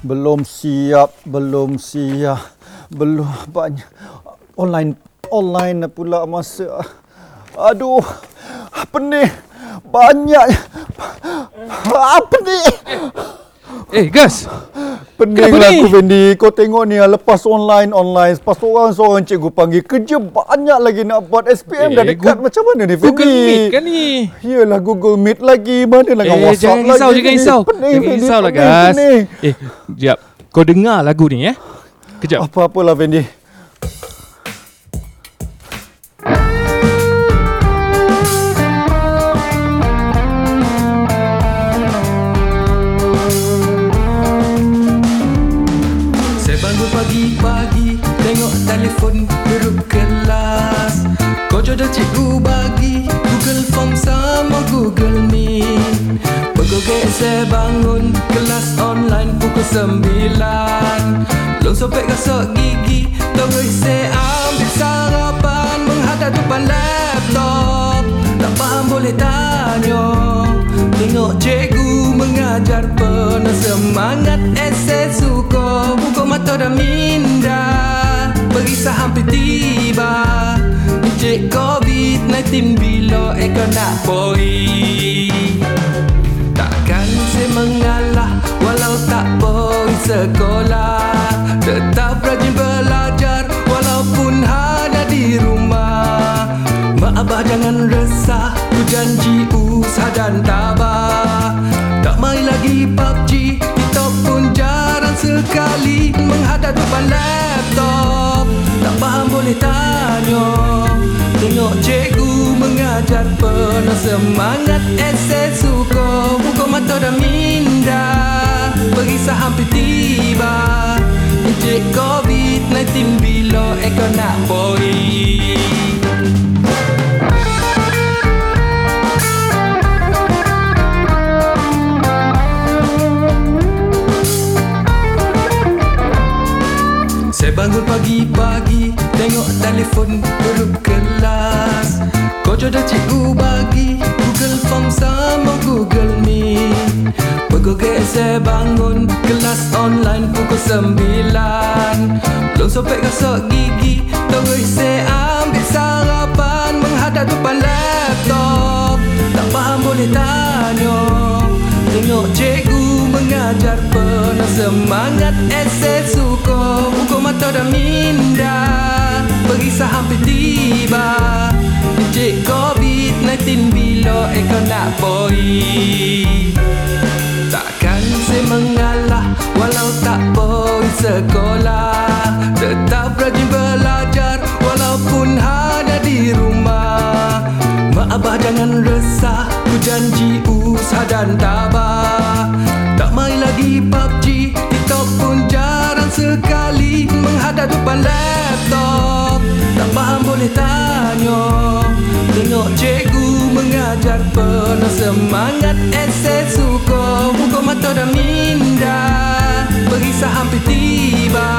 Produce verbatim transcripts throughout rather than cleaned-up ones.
Belum siap, belum siap, belum banyak online online pula masa. Aduh, apa ni? Banyak. Apa ni? Eh, Ghaz. Pening lah aku, Fendi. Kau tengok ni, lepas online online, lepas orang seorang cikgu panggil kerja, banyak lagi nak buat S P M. eh, dah dekat. Macam mana ni, Fendi? Google Meet kan ni? Yalah, Google Meet lagi. Mana lah eh, dengan WhatsApp jangan lagi. Jangan risau, jangan risau. Jangan risau lah, Ghaz. Eh, sekejap. Kau dengar lagu ni, eh? Kejap. Apa-apalah, Fendi. Telefon duduk kelas, kau jodoh cikgu bagi Google Form sama Google Meet. Bergogek saya bangun kelas online pukul sembilan. Long sopek kasut gigi, togoi saya ambil sarapan. Menghadap depan laptop, tak faham boleh tanya. Tengok cikgu mengajar penuh semangat. Esai suka, buka mata dah minda. Perisah hampir tiba, Encik COVID sembilan belas bila ekor nak poi. Takkan saya mengalah walau tak poi sekolah. Tetap rajin belajar walaupun ada di rumah. Mak abah jangan resah, ku janji usaha dan tabah. Tak main lagi P U B G, TikTok pun jarang sekali. Menghadap depan laptop, tak faham boleh tanya. Tengok cikgu mengajar penuh semangat. Esai suka, buka mata dah minda. Perisah hampir tiba, Encik COVID sembilan belas bila ekor nak poi. Saya bangun pagi-pagi, tengok telefon duduk kelas. Kau jodoh cikgu bagi Google Form sama Google Meet. Bergogek saya bangun kelas online pukul sembilan. Belum sopek kasut gigi, terus saya ambil sarapan. Menghadap depan laptop, tak faham boleh tanya. Tengok cikgu mengajar penuh semangat. Esai suka, buka mata dah minda. Perisah hampir tiba, Encik COVID sembilan belas bila ekor nak poi. Takkan saya mengalah walau tak poi sekolah. Tetap rajin belajar walaupun ada di rumah. Mak abah jangan resah, ku janji usaha dan tabah. Tak main lagi P U B G, TikTok pun jarang sekali. Menghadap depan laptop, tak faham boleh tanya. Tengok cikgu mengajar penuh semangat. Esai suka, buka mata dah minda. Perisah hampir tiba,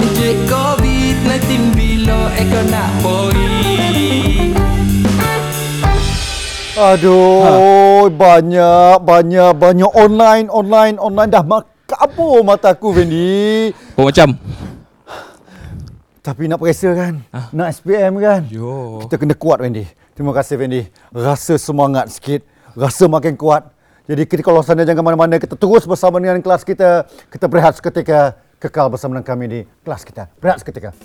Encik COVID sembilan belas bila ekor nak poi. Aduh, ha. banyak, banyak, banyak online, online, online. Dah makabur mata aku, Fendi. Oh, macam? Tapi nak periksa kan? Ha? Nak S P M kan? Yo. Kita kena kuat, Fendi. Terima kasih, Fendi. Rasa semangat sikit. Rasa makin kuat. Jadi kita kalau sana jangan mana-mana. Kita terus bersama dengan kelas kita. Kita berehat seketika. Kekal bersama dengan kami di kelas kita. Berehat seketika.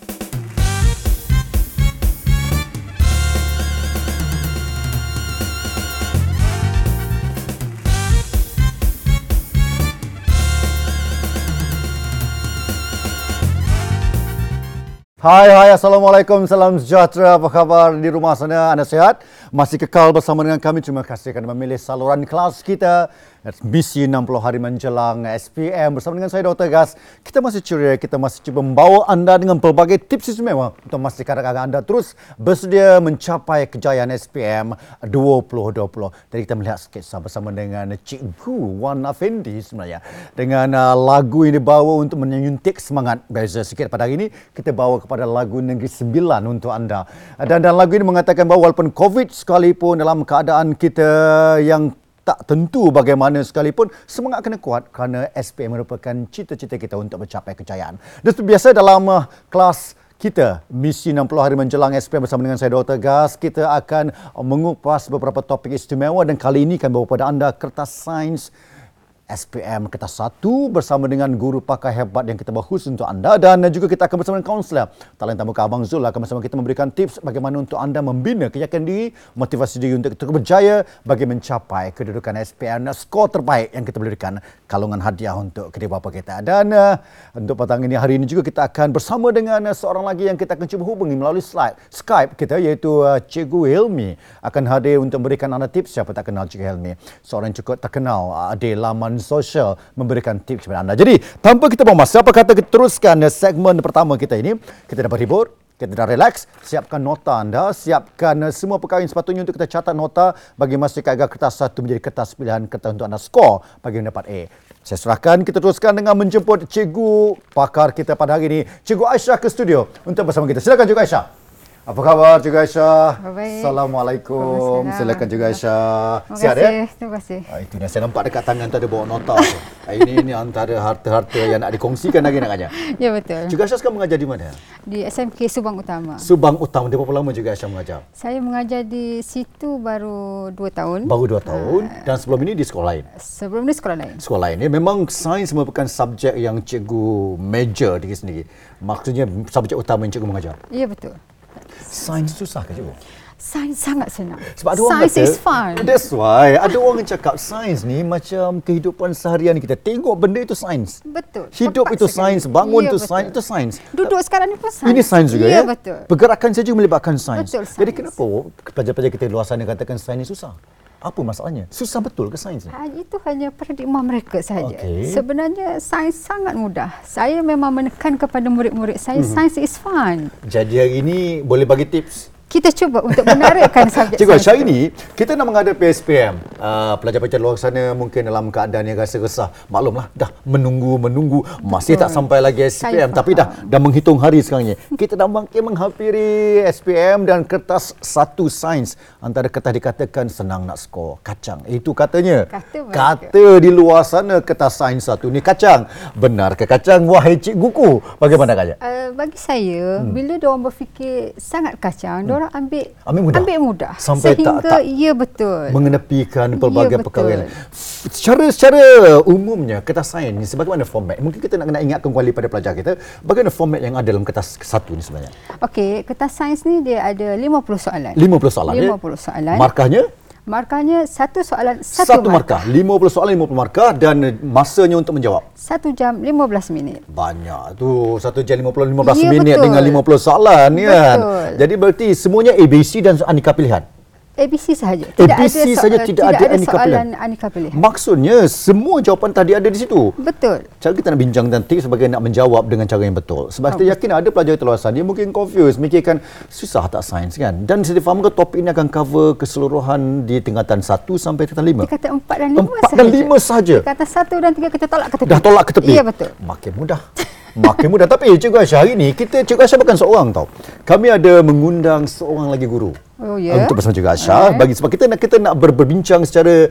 Hai, hai, Assalamualaikum, salam sejahtera, apa khabar di rumah sana, anda sihat? Masih kekal bersama dengan kami, terima kasih kerana memilih saluran kelas kita. Misi enam puluh hari menjelang S P M bersama dengan saya, Doktor Ghaz. Kita masih ceria, kita masih cuba membawa anda dengan pelbagai tips istimewa untuk memastikan agar anda terus bersedia mencapai kejayaan S P M dua ribu dua puluh. Tadi kita melihat sketsa bersama dengan Cikgu Wan Afendi sebenarnya. Dengan uh, lagu yang dibawa untuk menyuntik semangat. Beza sikit pada hari ini, kita bawa kepada pada lagu Negeri Sembilan untuk anda. Dan dan lagu ini mengatakan bahawa walaupun COVID sekalipun, dalam keadaan kita yang tak tentu bagaimana sekalipun, semangat kena kuat kerana S P M merupakan cita-cita kita untuk mencapai kejayaan. Dan biasa dalam uh, kelas kita, Misi enam puluh Hari Menjelang S P M bersama dengan saya Doktor Ghaz, kita akan mengupas beberapa topik istimewa dan kali ini kami bawa kepada anda kertas sains S P M Kertas satu bersama dengan guru pakar hebat yang kita bawa khusus untuk anda, dan juga kita akan bersama dengan kaunselor. Tak lain tak bukan Abang Zul akan bersama kita memberikan tips bagaimana untuk anda membina keyakinan diri, motivasi diri untuk kita berjaya bagi mencapai kedudukan S P M dan skor terbaik yang kita boleh berikan kalungan hadiah untuk kedua bapa kita. Dan uh, untuk petang ini, hari ini juga kita akan bersama dengan uh, seorang lagi yang kita akan cuba hubungi melalui slide Skype kita, iaitu uh, Cikgu Hilmi akan hadir untuk memberikan anda tips. Siapa tak kenal Cikgu Hilmi, seorang yang cukup terkenal uh, di laman sosial memberikan tips kepada anda. Jadi tanpa kita buang masa, apa kata kita teruskan segmen pertama kita ini. Kita dapat hibur, kita dah relax, siapkan nota anda, siapkan semua perkara yang sepatutnya untuk kita catat nota bagi memastikan agar kertas satu menjadi kertas pilihan, kertas untuk anda skor bagi mendapat A. Saya serahkan kita teruskan dengan menjemput cikgu pakar kita pada hari ini, Cikgu Aisyah ke studio untuk bersama kita. Silakan Cikgu Aisyah. Apa khabar Cikgu Aisyah? Baik. Assalamualaikum. Silakan Cikgu Aisyah. Sihat ya? Terima kasih. Ah, itu dah saya nampak dekat tangan tu ada bawa nota. Ini ni antara harta-harta yang nak dikongsikan lagi nak ajar. Ya betul. Cikgu Aisyah sekarang mengajar di mana? Di S M K Subang Utama. Subang Utama. Dia berapa lama Cikgu Aisyah mengajar? Saya mengajar di situ baru dua tahun. Baru dua tahun. Ha. Dan sebelum ini di sekolah lain? Sebelum ini sekolah lain. Sekolah lain. Ya, memang sains merupakan subjek yang cikgu major diri sendiri. Maksudnya subjek utama yang cikgu mengajar? Ya betul. Sains susah ke cikgu? Sains sangat senang. Sebab ada orang sains kata, is fun. That's why. Ada orang yang cakap sains ni macam kehidupan seharian kita. Tengok benda itu sains. Betul. Hidup Bapak itu sains. Bangun ya, itu sains. Itu sains. Duduk sekarang ni pun sains. Ini sains juga ya? Ya betul. Pergerakan saja melibatkan sains. Betul, sains. Jadi kenapa pelajar-pelajar kita di luar sana katakan sains ni susah? Apa masalahnya? Susah betul ke sains ni? Ha, itu hanya paradigma mereka sahaja. Okay. Sebenarnya sains sangat mudah. Saya memang menekan kepada murid-murid saya, mm-hmm. sains is fun. Jadi hari ini boleh bagi tips? Kita cuba untuk menarikkan subjek Cikgu, hari ini kita nak menghadapi S P M. Uh, pelajar-pelajar luar sana mungkin dalam keadaan yang rasa resah. Maklumlah, dah menunggu-menunggu. Masih tak sampai lagi S P M. Tapi dah dah menghitung hari sekarang ni. Kita dah makin menghampiri S P M dan kertas satu sains. Antara kertas dikatakan senang nak skor. Kacang. Itu katanya. Kata, Kata di luar sana kertas sains satu ni kacang. Benarkah kacang? Wahai cikguku. Bagaimana kacang? Uh, bagi saya, hmm. bila diorang berfikir sangat kacang, orang ambil ambil mudah, ambil mudah. Sampai sehingga tak, tak ya betul mengenepikan pelbagai ya, perkara lain. Secara secara umumnya kertas sains ni sebagaimana format? Mungkin kita nak kena ingatkan kembali pada pelajar kita bagaimana format yang ada dalam kertas satu ni sebenarnya. Okey, kertas sains ni dia ada lima puluh soalan. lima puluh soalan. lima puluh soalan. Markahnya? Markahnya satu soalan satu, satu markah. markah. lima puluh soalan lima puluh markah dan masanya untuk menjawab satu jam lima belas minit. Banyak tu. satu jam lima belas, lima belas ya, minit betul. Dengan lima puluh soalan betul. Kan. Jadi berarti semuanya A B C dan aneka pilihan. A B C sahaja. Tidak A B C ada so- saja tidak, tidak ada, ada aneka pilihan. aneka pilihan. Maksudnya semua jawapan tadi ada di situ. Betul. Cara kita nak bincang tentang tips sebagai nak menjawab dengan cara yang betul. Sebab oh, kita yakin betul. Ada pelajar di luar sana mungkin confused, mikirkan susah tak sains kan. Dan saya faham ke topik ini akan cover keseluruhan di tingkatan satu sampai tingkatan lima. Tingkatan empat dan lima sahaja. Tingkatan satu dan tiga kita tolak ke tepi. Dah tolak ke tepi. Ya betul. Makin mudah. Makin mudah. Tapi Cikgu Aisyah hari ni, kita Cikgu Aisyah bukan seorang tau. Kami ada mengundang seorang lagi guru. Oh, yeah? Untuk bersama Cikgu Aisyah. Okay. Bagi sebab kita nak kita nak ber, berbincang secara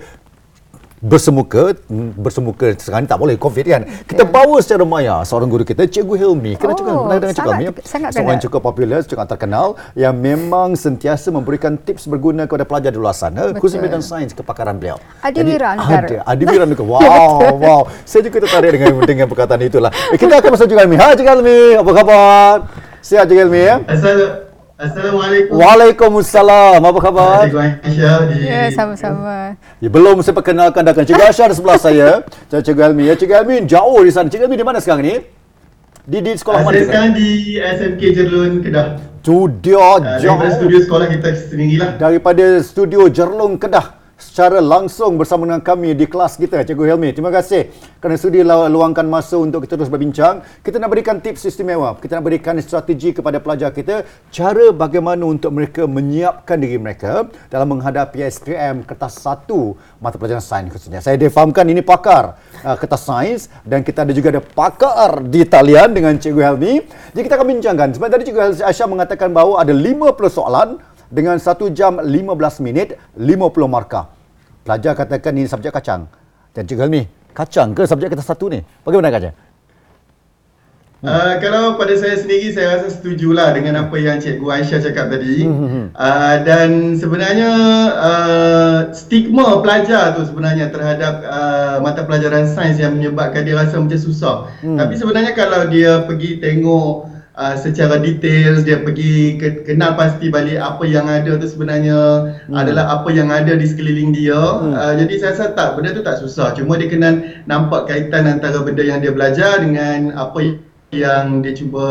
bersemuka, bersemuka sekarang tak boleh COVID kan. Kita bawa secara maya seorang guru kita, Cikgu Hilmi. Kena cakap, oh, sangat, cakap sangat, sangat seorang cukup popular, cukup terkenal yang memang sentiasa memberikan tips berguna kepada pelajar di luar sana, khususnya tentang sains kepakaran beliau. Adiwira negara. Adiwira negara. Wow, wow. Saya juga tertarik dengan dengan perkataan itulah. Kita akan masuk Cikgu Hilmi. Ha Cikgu Hilmi, apa khabar? Sihat Cikgu Hilmi ya? Assalamualaikum. Assalamualaikum. Waalaikumsalam. Apa khabar? Ya, sama-sama. Ya, belum saya perkenalkan dah kan. Cikgu Aisyah di sebelah saya. Cikgu Hilmi ya. Cikgu Hilmi jauh di sana. Cikgu Hilmi di mana sekarang ni? Di di sekolah mana? Saya sekarang di S M K Jerlun Kedah. Studio uh, jauh. Daripada studio sekolah kita seminggilah. Daripada studio Jerlun Kedah. Secara langsung bersama dengan kami di kelas kita, Cikgu Hilmi. Terima kasih kerana sudi luangkan masa untuk kita terus berbincang. Kita nak berikan tips istimewa, kita nak berikan strategi kepada pelajar kita, cara bagaimana untuk mereka menyiapkan diri mereka dalam menghadapi S P M kertas satu mata pelajaran sains khususnya. Saya difahamkan ini pakar uh, kertas sains dan kita ada juga ada pakar di talian dengan Cikgu Hilmi. Jadi kita akan bincangkan. Sebab tadi Cikgu Aisyah mengatakan bahawa ada lima puluh soalan dengan satu jam lima belas minit, lima puluh markah. pelajar katakan ini subjek kacang. Dan Cikgu Hilmi, kacang ke subjek kertas satu ni? Bagaimana kacang? Uh, kalau pada saya sendiri, saya rasa setujulah dengan apa yang Cikgu Aisyah cakap tadi. Uh, dan sebenarnya uh, stigma pelajar tu sebenarnya terhadap uh, mata pelajaran sains yang menyebabkan dia rasa macam susah. Hmm. Tapi sebenarnya kalau dia pergi tengok Uh, secara detail, dia pergi ke, kenal pasti balik apa yang ada tu sebenarnya hmm. adalah apa yang ada di sekeliling dia. hmm. uh, Jadi saya rasa tak, benda tu tak susah. Cuma dia kena nampak kaitan antara benda yang dia belajar dengan apa yang dia cuba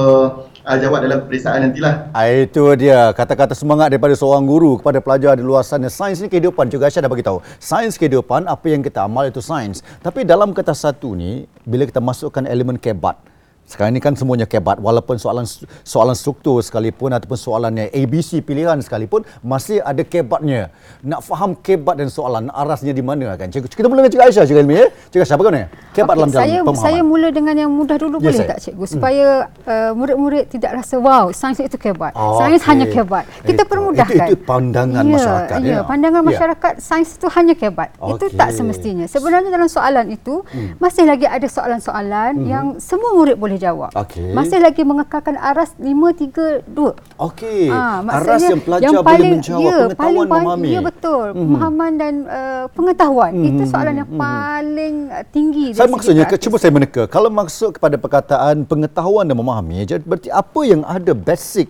uh, jawab dalam peperiksaan nantilah. Itu dia kata-kata semangat daripada seorang guru kepada pelajar di luar sana. Sains ni kehidupan, juga Aisyah dah beritahu. Sains kehidupan, apa yang kita amal itu sains. Tapi dalam kertas satu ni, bila kita masukkan elemen K B A T, sekarang ni kan semuanya K B A T, walaupun soalan soalan struktur sekalipun ataupun soalannya A B C pilihan sekalipun, masih ada K B A T-nya. Nak faham K B A T dan soalan, arasnya di mana kan? Cikgu, kita mula dengan Cikgu Aisyah, Cikgu Hilmi ya. Cikgu Aisyah, bagaimana? K B A T okay, dalam jalan pemahaman. Saya mula dengan yang mudah dulu, yes, boleh saya? tak Cikgu? Supaya hmm. uh, murid-murid tidak rasa, wow, sains itu K B A T. Oh, sains okay. hanya K B A T. Kita itu, permudahkan. Itu, itu pandangan yeah, masyarakat. Ya, yeah. pandangan yeah. masyarakat, sains itu hanya K B A T. Okay. Itu tak semestinya. Sebenarnya dalam soalan itu, hmm. masih lagi ada soalan-soalan hmm. yang semua murid boleh jawab. Okay. Masih lagi mengekalkan aras lima tiga dua. Okey. Ha, aras yang pelajar yang paling, boleh menjawab, ya, pengetahuan memahami. Ya, betul. Mm-hmm. Pemahaman dan uh, pengetahuan. Mm-hmm. Itu soalan yang mm-hmm. paling tinggi. Saya maksudnya, cuba saya meneka. Kalau masuk kepada perkataan pengetahuan dan memahami, jadi berarti apa yang ada basic,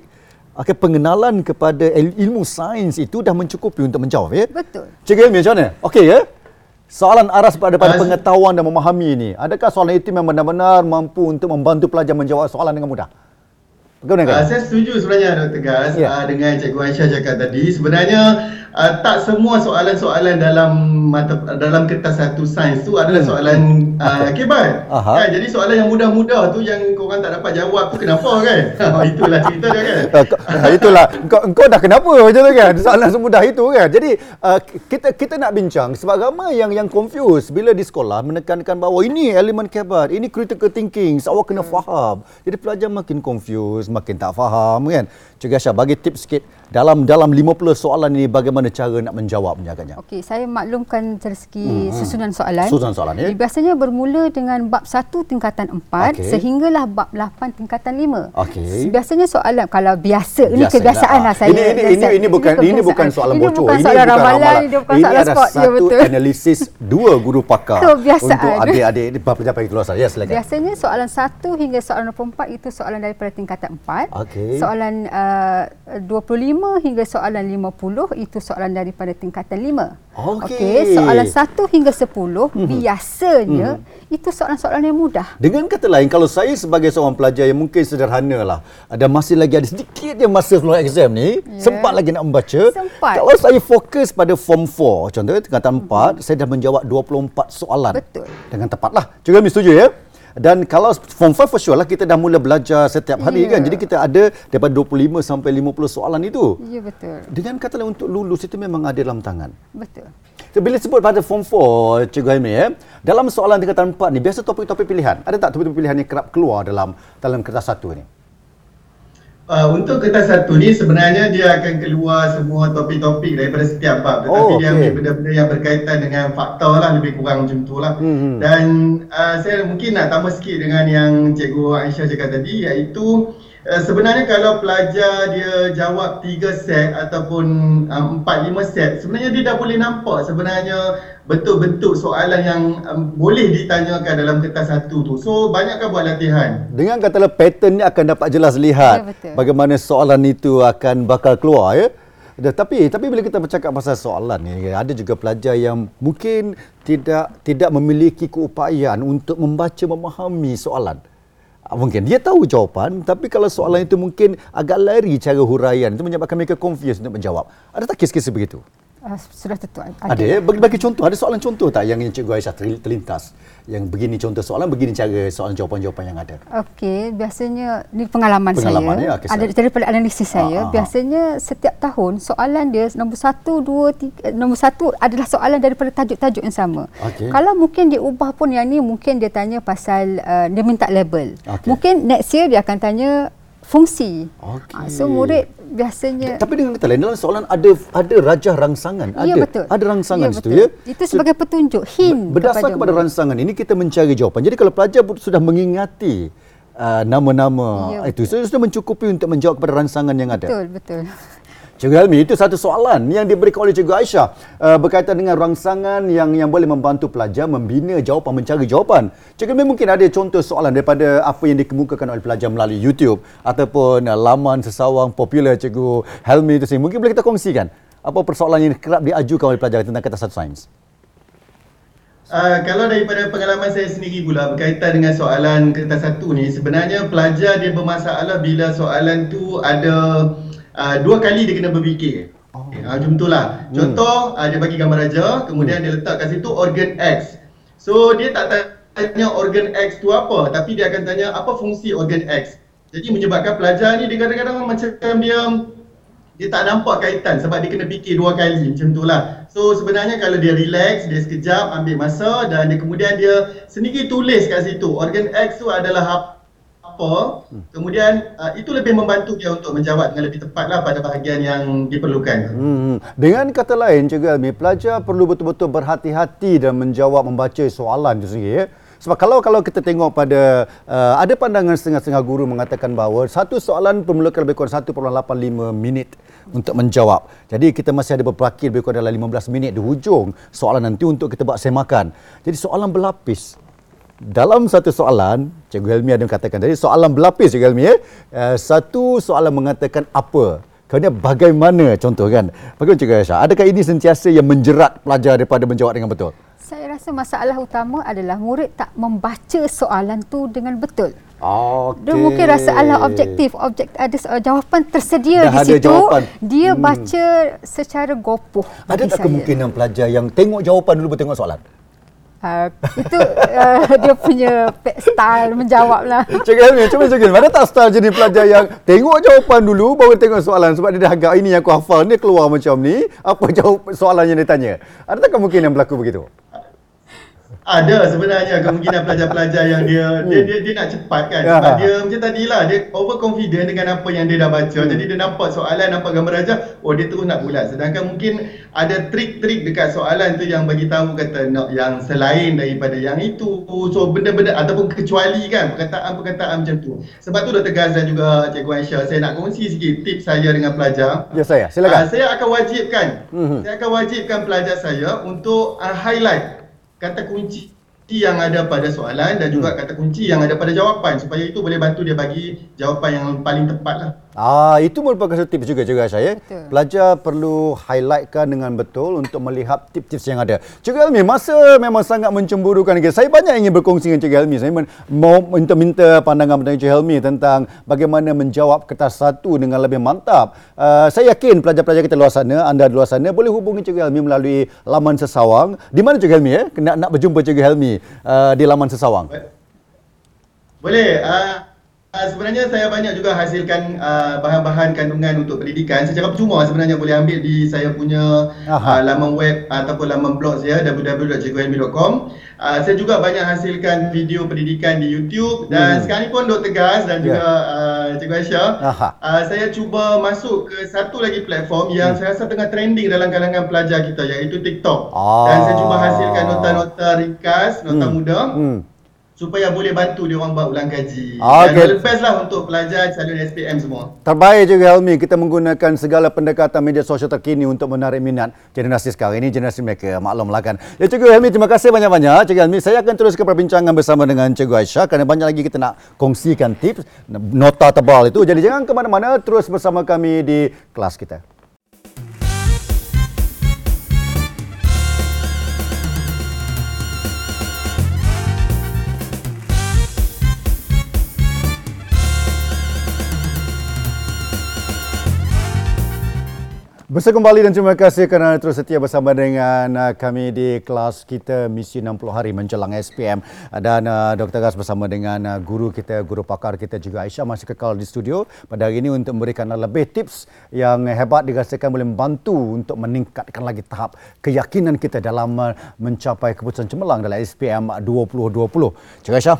okay, pengenalan kepada ilmu sains itu dah mencukupi untuk menjawab, ya? Betul. Cikgu Hilmi, macam mana? Okey, ya? Soalan aras pada pada pengetahuan dan memahami ini, adakah soalan itu memang benar-benar mampu untuk membantu pelajar menjawab soalan dengan mudah? Bagaimana? Uh, saya setuju sebenarnya Doktor Ghaz yeah. uh, dengan Cikgu Aisyah cakap tadi. Sebenarnya uh, tak semua soalan-soalan dalam mata, dalam kertas satu sains tu adalah soalan uh, K B A T. Kan? Jadi soalan yang mudah-mudah tu yang korang tak dapat jawab tu kenapa kan? Itulah cerita dia kan. Itulah. Engkau, engkau dah kenapa macam tu kan? Soalan semudah itu kan. Jadi uh, kita kita nak bincang sebab ramai yang yang confused bila di sekolah menekankan bahawa ini elemen K B A T, ini critical thinking, awak kena faham. Jadi pelajar makin confused, makin tak faham kan. Cikgu Aisyah, bagi tips sikit dalam dalam lima puluh soalan ini, bagaimana cara nak menjawab menjaganya? Okey, saya maklumkan dari segi hmm, susunan soalan. Susunan soalan ya. Biasanya bermula dengan bab satu tingkatan empat okay. sehinggalah bab lapan tingkatan lima. Okey. Biasanya soalan kalau biasa, biasa ini kebiasaanlah saya. Ini ini ini, ini bukan ini bukan soalan bocor. Ini bukan soalan ramalan, ini bukan soalan sport. Ya, betul. Ini analisis dua guru pakar untuk adik-adik pelajar pagi kelas. Ya, silakan. Biasanya soalan satu hingga soalan dua puluh empat itu soalan daripada tingkatan empat. Okay. Soalan uh, dua puluh lima hingga soalan lima puluh itu soalan daripada tingkatan lima. Okey. Okay, soalan satu hingga sepuluh mm-hmm. biasanya mm-hmm. itu soalan-soalan yang mudah. Dengan kata lain, kalau saya sebagai seorang pelajar yang mungkin sederhanalah, ada masih lagi ada sedikit je masa sebelum exam ni, yeah. sempat lagi nak membaca. Sempat. Kalau saya fokus pada form empat, contohnya tingkatan empat, mm-hmm. saya dah menjawab dua puluh empat soalan. Betul. Dengan tepatlah. Cikgu Hilmi setuju ya? Dan kalau form five for sure lah, kita dah mula belajar setiap hari yeah. kan. Jadi kita ada daripada dua puluh lima sampai lima puluh soalan itu. Ya, yeah, betul. Dengan kata lain, untuk lulus itu memang ada dalam tangan. Betul. So, bila sebut pada form four, Cikgu Hilmi ya, dalam soalan tingkatan empat ni, biasa topik-topik pilihan. Ada tak topik-topik pilihan yang kerap keluar dalam dalam kertas satu ni? Uh, untuk kertas satu ni sebenarnya dia akan keluar semua topik-topik daripada setiap bab. Tetapi oh, okay. dia ambil benda-benda yang berkaitan dengan fakta lah, lebih kurang macam tu lah. Mm-hmm. Dan uh, saya mungkin nak tambah sikit dengan yang Cikgu Aisyah cakap tadi, iaitu uh, sebenarnya kalau pelajar dia jawab tiga set ataupun um, empat lima set, sebenarnya dia dah boleh nampak sebenarnya bentuk-bentuk soalan yang um, boleh ditanyakan dalam kertas satu tu. So, banyakkan buat latihan. Dengan kata pattern ni akan dapat jelas lihat ya, bagaimana soalan itu akan bakal keluar ya. Tapi tapi bila kita bercakap pasal soalan ni, ada juga pelajar yang mungkin tidak tidak memiliki keupayaan untuk membaca memahami soalan. Mungkin dia tahu jawapan, tapi kalau soalan itu mungkin agak lari cara huraian, itu menyebabkan mereka confused untuk menjawab. Ada tak kes-kes begitu? Uh, sudah tentu ada. Ada, bagi-bagi contoh, ada soalan contoh tak yang Cikgu Aisyah terlintas? Yang begini contoh soalan, begini cara soalan jawapan-jawapan yang ada. Okey, biasanya ni pengalaman, pengalaman saya. Ya, ada daripada analisis ah, saya, ah, biasanya setiap tahun soalan dia nombor satu, dua, tiga, nombor satu adalah soalan daripada tajuk-tajuk yang sama. Okay. Kalau mungkin dia ubah pun yang ni, mungkin dia tanya pasal uh, dia minta label. Okay. Mungkin next year dia akan tanya fungsi. Okay. So murid biasanya. Tapi dengan kata lain, dalam soalan ada ada rajah rangsangan. Ada, ya, betul. Ada rangsangan ya, betul. Situ ya. Itu sebagai petunjuk, hint. Berdasarkan kepada, kepada rangsangan ini kita mencari jawapan. Jadi kalau pelajar sudah mengingati uh, nama-nama ya, itu, so, sudah mencukupi untuk menjawab kepada rangsangan yang ada. Betul, betul. Cikgu Hilmi, itu satu soalan yang diberikan oleh Cikgu Aisyah uh, berkaitan dengan rangsangan yang yang boleh membantu pelajar membina jawapan, mencari jawapan. Cikgu Hilmi, mungkin ada contoh soalan daripada apa yang dikemukakan oleh pelajar melalui YouTube ataupun uh, laman sesawang popular Cikgu Hilmi itu sendiri. Mungkin boleh kita kongsikan apa persoalan yang kerap diajukan oleh pelajar tentang kertas satu sains? Uh, kalau daripada pengalaman saya sendiri pula berkaitan dengan soalan kertas satu ni, sebenarnya pelajar dia bermasalah bila soalan tu ada Uh, dua kali dia kena berfikir. Oh. Uh, macam itulah. Hmm. Contoh, uh, dia bagi gambar raja, kemudian hmm. dia letak kat situ organ X. So, dia tak tanya organ X tu apa, tapi dia akan tanya apa fungsi organ X. Jadi menyebabkan pelajar ni dia kadang-kadang macam dia dia tak nampak kaitan sebab dia kena fikir dua kali, macam itulah. So, sebenarnya kalau dia relax, dia sekejap ambil masa dan dia kemudian dia sendiri tulis kat situ organ X tu adalah apa. Apa, kemudian uh, itu lebih membantu dia untuk menjawab dengan lebih tepatlah pada bahagian yang diperlukan. Hmm. Dengan kata lain, Cikgu Hilmi, pelajar perlu betul-betul berhati-hati dalam menjawab, membaca soalan itu sendiri. Ya? Sebab kalau kalau kita tengok pada, uh, ada pandangan setengah-setengah guru mengatakan bahawa satu soalan memerlukan lebih kurang satu perpuluhan lapan lima minit untuk menjawab. Jadi kita masih ada berpakir lebih kurang dalam lima belas minit di hujung soalan nanti untuk kita buat semakan. Jadi soalan berlapis. Dalam satu soalan, Cikgu Hilmi ada mengatakan tadi, soalan berlapis Cikgu Hilmi ya. Uh, satu soalan mengatakan apa, kemudian bagaimana contoh kan. Bagaimana Cikgu Aisyah, adakah ini sentiasa yang menjerat pelajar daripada menjawab dengan betul? Saya rasa masalah utama adalah murid tak membaca soalan tu dengan betul. Okay. Dia mungkin rasa ala objektif, objek, ada jawapan tersedia dah di situ, jawapan. Dia hmm. baca secara gopoh. Ada tak saya. Kemungkinan pelajar yang tengok jawapan dulu bertengok soalan? Uh, itu uh, dia punya style menjawab lah. Cikgu Hilmi, cuba Cikgu Hilmi, ada tak style jenis pelajar yang tengok jawapan dulu baru tengok soalan? Sebab dia dah agak ini yang aku hafal, dia keluar macam ni, apa jawab soalan yang ditanya? Ada tak kemungkinan berlaku begitu? Ada sebenarnya kemungkinan pelajar-pelajar yang dia, dia dia dia nak cepat kan. Sebab dia macam tadilah, dia overconfident dengan apa yang dia dah baca. Jadi dia nampak soalan, nampak gambar raja, oh dia terus nak bulat. Sedangkan mungkin ada trik-trik dekat soalan tu yang bagi tahu kata nak yang selain daripada yang itu. So benda-benda ataupun kecuali kan, perkataan-perkataan macam tu. Sebab tu Doktor Ghaz dan juga Cikgu Aisyah, saya nak kongsi sikit tips saya dengan pelajar. Ya saya, silakan. Uh, saya akan wajibkan. Mm-hmm. Saya akan wajibkan pelajar saya untuk uh, highlight kata kunci yang ada pada soalan dan juga kata kunci yang ada pada jawapan, supaya itu boleh bantu dia bagi jawapan yang paling tepat lah. Ah, itu merupakan satu tips juga Cikgu Aisyah ya. Betul. Pelajar perlu highlightkan dengan betul untuk melihat tips-tips yang ada. Cikgu Hilmi, masa memang sangat mencemburukan kita. Saya banyak ingin berkongsi dengan Cikgu Hilmi. Saya mau minta-minta pandangan dari Cikgu Hilmi tentang bagaimana menjawab kertas satu dengan lebih mantap. Uh, saya yakin pelajar-pelajar kita luar sana, anda di luar sana boleh hubungi Cikgu Hilmi melalui laman sesawang. Di mana Cikgu Hilmi ya? Nak nak berjumpa Cikgu Hilmi uh, di laman sesawang. Boleh. Uh... Uh, sebenarnya saya banyak juga hasilkan uh, bahan-bahan kandungan untuk pendidikan secara percuma. Sebenarnya boleh ambil di saya punya uh, laman web uh, ataupun laman blog saya w w w dot cikgu hilmi dot com. Uh, saya juga banyak hasilkan video pendidikan di YouTube dan hmm. sekarang ni pun Doktor Ghaz dan yeah. juga uh, Cikgu Aisyah uh, saya cuba masuk ke satu lagi platform yang hmm. saya rasa tengah trending dalam kalangan pelajar kita, iaitu TikTok. Ah. Dan saya cuba hasilkan nota-nota ringkas, nota hmm. muda. Hmm. Supaya boleh bantu dia orang buat ulang kaji. Okay. Dan best lah untuk pelajar calon S P M semua. Terbaik juga Hilmi, kita menggunakan segala pendekatan media sosial terkini untuk menarik minat generasi sekarang ini, generasi mereka, maklumlah kan. Ya Cikgu Hilmi, terima kasih banyak-banyak Cikgu Hilmi. Saya akan teruskan perbincangan bersama dengan Cikgu Aisyah kerana banyak lagi kita nak kongsikan tips nota tebal itu. Jadi jangan ke mana-mana, terus bersama kami di kelas kita. Bersama kembali dan terima kasih kerana terus setia bersama dengan kami di kelas kita Misi enam puluh Hari menjelang S P M. Dan uh, Doktor Ghaz bersama dengan uh, guru kita, guru pakar kita juga Aisyah masih kekal di studio pada hari ini untuk memberikan lebih tips yang hebat dirasakan boleh membantu untuk meningkatkan lagi tahap keyakinan kita dalam uh, mencapai keputusan cemerlang dalam S P M dua ribu dua puluh. Cikgu Aisyah,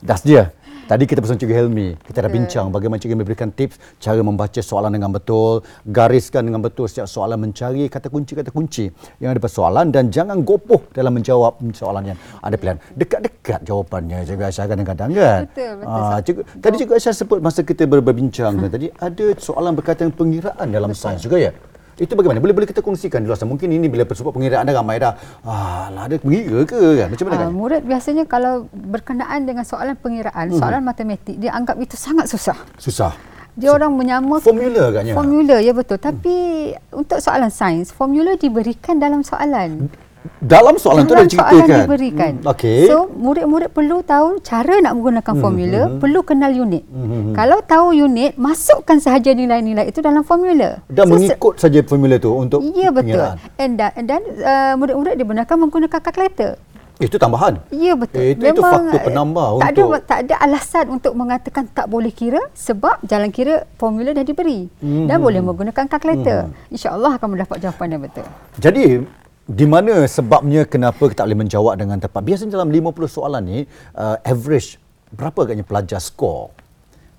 dah sedia Tadi kita bersama Cikgu Hilmi, kita dah bincang bagaimana Cikgu Hilmi berikan tips cara membaca soalan dengan betul, gariskan dengan betul setiap soalan, mencari kata kunci-kata kunci yang ada persoalan dan jangan gopoh dalam menjawab soalan yang ada pilihan. Dekat-dekat jawapannya Cikgu Aisyah kadang-kadang kan. Betul, betul. Aa, cikgu, tadi Cikgu Aisyah sebut masa kita berbincang hmm. tadi ada soalan berkaitan pengiraan dalam betul. sains juga ya. Itu bagaimana? Boleh-boleh kita kongsikan di luar sana. Mungkin ini bila bersebut pengiraan dah ramai dah. Ah, lah ada mengira ke kan? Macam mana kan? Uh, murid biasanya kalau berkenaan dengan soalan pengiraan, hmm. soalan matematik, dia anggap itu sangat susah. Susah. Dia so, orang menyamakan formula agaknya. Formula, ya betul. Tapi hmm. untuk soalan sains, formula diberikan dalam soalan. Dalam soalan dalam tu dah ceritakan. Soalan diberikan. Hmm, okay. So, murid-murid perlu tahu cara nak menggunakan formula, hmm, perlu kenal unit. Hmm, kalau tahu unit, masukkan sahaja nilai-nilai itu dalam formula. Dan so, mengikut se- saja formula itu untuk ya, pengiraan. Ya, betul. And, and then, uh, murid-murid dibenarkan menggunakan kalkulator. Itu tambahan. Ya, betul. Itu, itu faktor penambah tak untuk... Ada, tak ada alasan untuk mengatakan tak boleh kira sebab jalan kira formula dah diberi. Hmm. Dan boleh menggunakan kalkulator. Hmm. InsyaAllah akan mendapat jawapan yang betul. Jadi... Di mana sebabnya kenapa kita tak boleh menjawab dengan tepat? Biasanya dalam lima puluh soalan ni, uh, average berapa agaknya pelajar skor?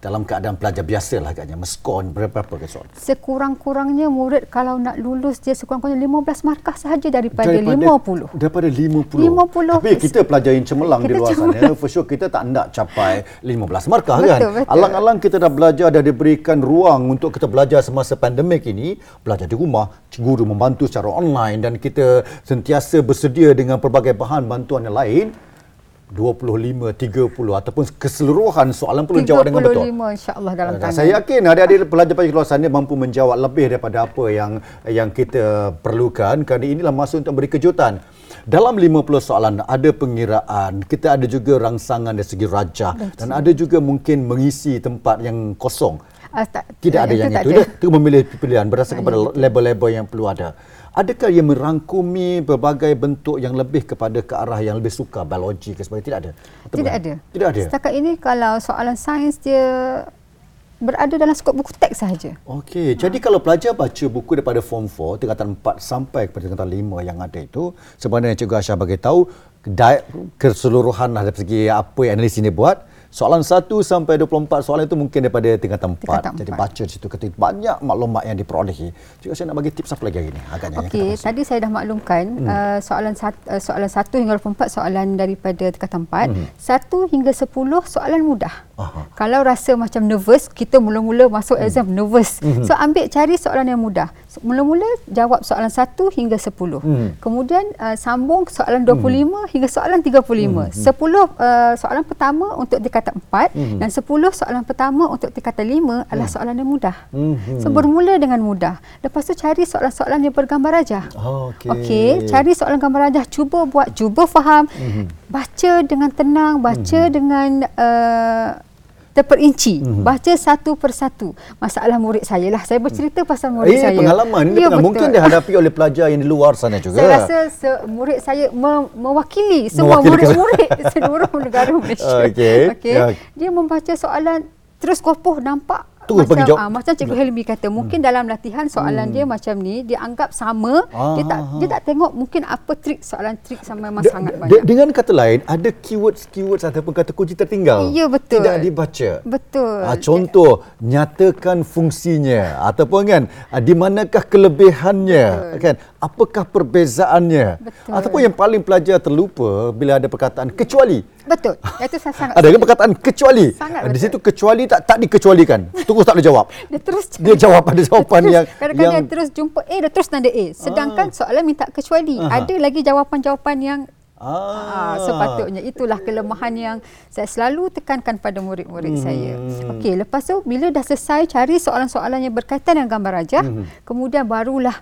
Dalam keadaan pelajar biasalah agaknya, skor berapa-berapa ke soalan? Sekurang-kurangnya murid kalau nak lulus dia sekurang-kurangnya lima belas markah sahaja daripada, daripada lima puluh. Daripada lima puluh. lima puluh. Tapi kita pelajar yang cemerlang di luar sana, for sure kita tak hendak capai lima belas markah betul, kan? Betul. Alang-alang kita dah belajar, dah diberikan ruang untuk kita belajar semasa pandemik ini, belajar di rumah, guru membantu secara online dan kita sentiasa bersedia dengan pelbagai bahan bantuan yang lain. dua puluh lima, tiga puluh ataupun keseluruhan soalan perlu jawab dengan betul. tiga puluh lima insya-Allah dalam tangan. Saya yakin adik-adik pelajar-pelajar luar sana mampu menjawab lebih daripada apa yang yang kita perlukan kerana inilah masa untuk beri kejutan. Dalam lima puluh soalan ada pengiraan, kita ada juga rangsangan dari segi rajah betul. Dan ada juga mungkin mengisi tempat yang kosong. Uh, tak, tidak ada yang itu. Dia tu memilih pilihan berdasarkan pada label-label yang perlu ada. Adakah ia merangkumi berbagai bentuk yang lebih kepada ke arah yang lebih suka biologi ke sebagainya? Tidak ada. Atau tidak bukan? ada. Tidak ada. Setakat ini kalau soalan sains dia berada dalam skop buku teks sahaja. Okey. Ha. Jadi kalau pelajar baca buku daripada form empat, tingkatan empat sampai kepada tingkatan lima yang ada itu, sebenarnya Cikgu Aisyah bagi tahu keseluruhan dari segi apa yang analis ini buat. Soalan satu sampai dua puluh empat soalan itu mungkin daripada tingkatan empat. Jadi baca di situ ketika banyak maklumat yang diperolehi. Cikgu saya nak bagi tips apa lagi hari ini? Agaknya okay, tadi saya dah maklumkan hmm. uh, soalan uh, soalan satu hingga dua puluh empat soalan daripada tingkatan empat. Hmm. satu hingga sepuluh soalan mudah. Aha. Kalau rasa macam nervous, kita mula-mula masuk hmm. exam nervous. Hmm. So ambil cari soalan yang mudah. So, mula-mula jawab soalan satu hingga sepuluh. Hmm. Kemudian uh, sambung soalan dua puluh lima hmm. hingga soalan tiga puluh lima. Hmm. sepuluh uh, soalan pertama untuk tingkatan empat mm-hmm. dan sepuluh soalan pertama untuk tingkatan lima adalah mm. soalan yang mudah. Mm-hmm. So bermula dengan mudah. Lepas tu cari soalan-soalan yang bergambar rajah. Oh, Okey, okay, cari soalan gambar rajah, cuba buat, cuba faham. Mm-hmm. Baca dengan tenang, baca mm-hmm. dengan uh, terperinci. Mm-hmm. Baca satu persatu. Masalah murid saya lah. Saya bercerita pasal murid eh, saya. Pengalaman ini ya, pengalaman. Mungkin dihadapi oleh pelajar yang di luar sana juga. Saya rasa se- murid saya me- mewakili semua mewakili murid-murid seluruh negara Malaysia. Okay. Okay. Yeah. Dia membaca soalan terus gopoh nampak. Macam, ah, macam Cikgu Hilmi kata, mungkin hmm. dalam latihan soalan hmm. dia macam ni, dia anggap sama, ah, dia tak dia tak tengok mungkin apa trik, soalan trik sama memang de, sangat de, banyak. Dengan kata lain, ada keywords-keywords ataupun kata kunci tertinggal. Ya, betul. Tidak dibaca. Betul. Ah, contoh, ya. Nyatakan fungsinya ataupun kan, ah, di manakah kelebihannya, betul. Kan? Apakah perbezaannya? Betul. Ataupun yang paling pelajar terlupa bila ada perkataan kecuali. Betul. Itu sangat. Ada yang perkataan kecuali. Sangat di situ kecuali tak tak dikecualikan. Terus tak boleh jawab. Dia terus dia jawab ada jawapan dia terus, yang kadang-kadang yang... dia terus jumpa A dia terus tanda A. Sedangkan ah. soalan minta kecuali. Aha. Ada lagi jawapan-jawapan yang ah. ah sepatutnya itulah kelemahan yang saya selalu tekankan pada murid-murid hmm. saya. Okey, lepas tu bila dah selesai cari soalan-soalan yang berkaitan dengan gambar rajah, hmm. kemudian barulah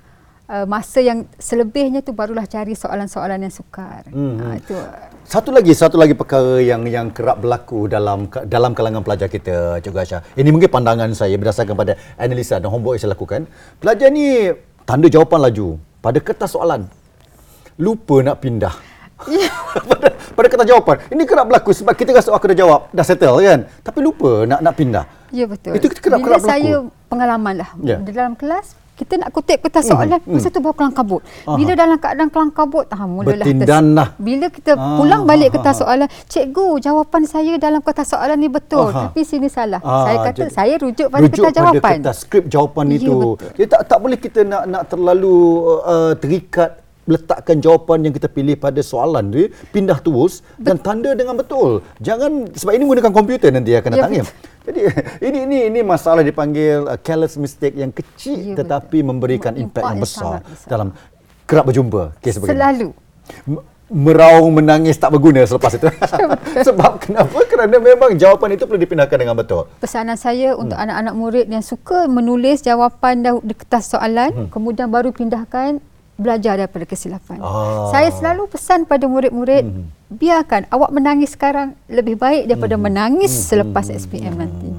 Uh, masa yang selebihnya tu barulah cari soalan-soalan yang sukar. Hmm. Uh, itu. Satu lagi, satu lagi perkara yang yang kerap berlaku dalam dalam kalangan pelajar kita, Cikgu Aisyah. Ini mungkin pandangan saya berdasarkan pada analisa dan homework yang saya lakukan. Pelajar ni tanda jawapan laju pada kertas soalan. Lupa nak pindah. Yeah. pada, pada kertas jawapan. Ini kerap berlaku sebab kita rasa aku dah jawab, dah settle kan. Tapi lupa nak nak pindah. Ya, betul. Itu kerap-kerap berlaku. Bila saya pengalaman lah. Yeah. Dalam kelas kita nak kutip kertas soalan, mm, masa mm. tu baru kelang kabut. Aha. Bila dalam keadaan kelang kabut, ha, mulalah tersindan. Bila kita ah, pulang balik kertas soalan, cikgu, jawapan saya dalam kertas soalan ni betul, aha, tapi sini salah. Ah, saya kata saya rujuk pada rujuk kertas jawapan. Rujuk pada kertas skrip jawapan ya, itu. Betul. Dia tak tak boleh kita nak nak terlalu uh, terikat letakkan jawapan yang kita pilih pada soalan dia, pindah terus dan tanda dengan betul. Jangan sebab ini menggunakan komputer nanti akan datang ya. Jadi ini ini ini masalah dipanggil uh, careless mistake yang kecil ya, tetapi betul. memberikan impak yang, yang besar dalam kerap berjumpa kes begini. Selalu meraung menangis tak berguna selepas itu. Sebab kenapa? Kerana memang jawapan itu perlu dipindahkan dengan betul. Pesanan saya untuk hmm. anak-anak murid yang suka menulis jawapan di kertas soalan, hmm. kemudian baru pindahkan, belajar daripada kesilapan. Ah. Saya selalu pesan pada murid-murid, hmm. biarkan awak menangis sekarang lebih baik daripada hmm. menangis hmm. selepas S P M hmm. nanti.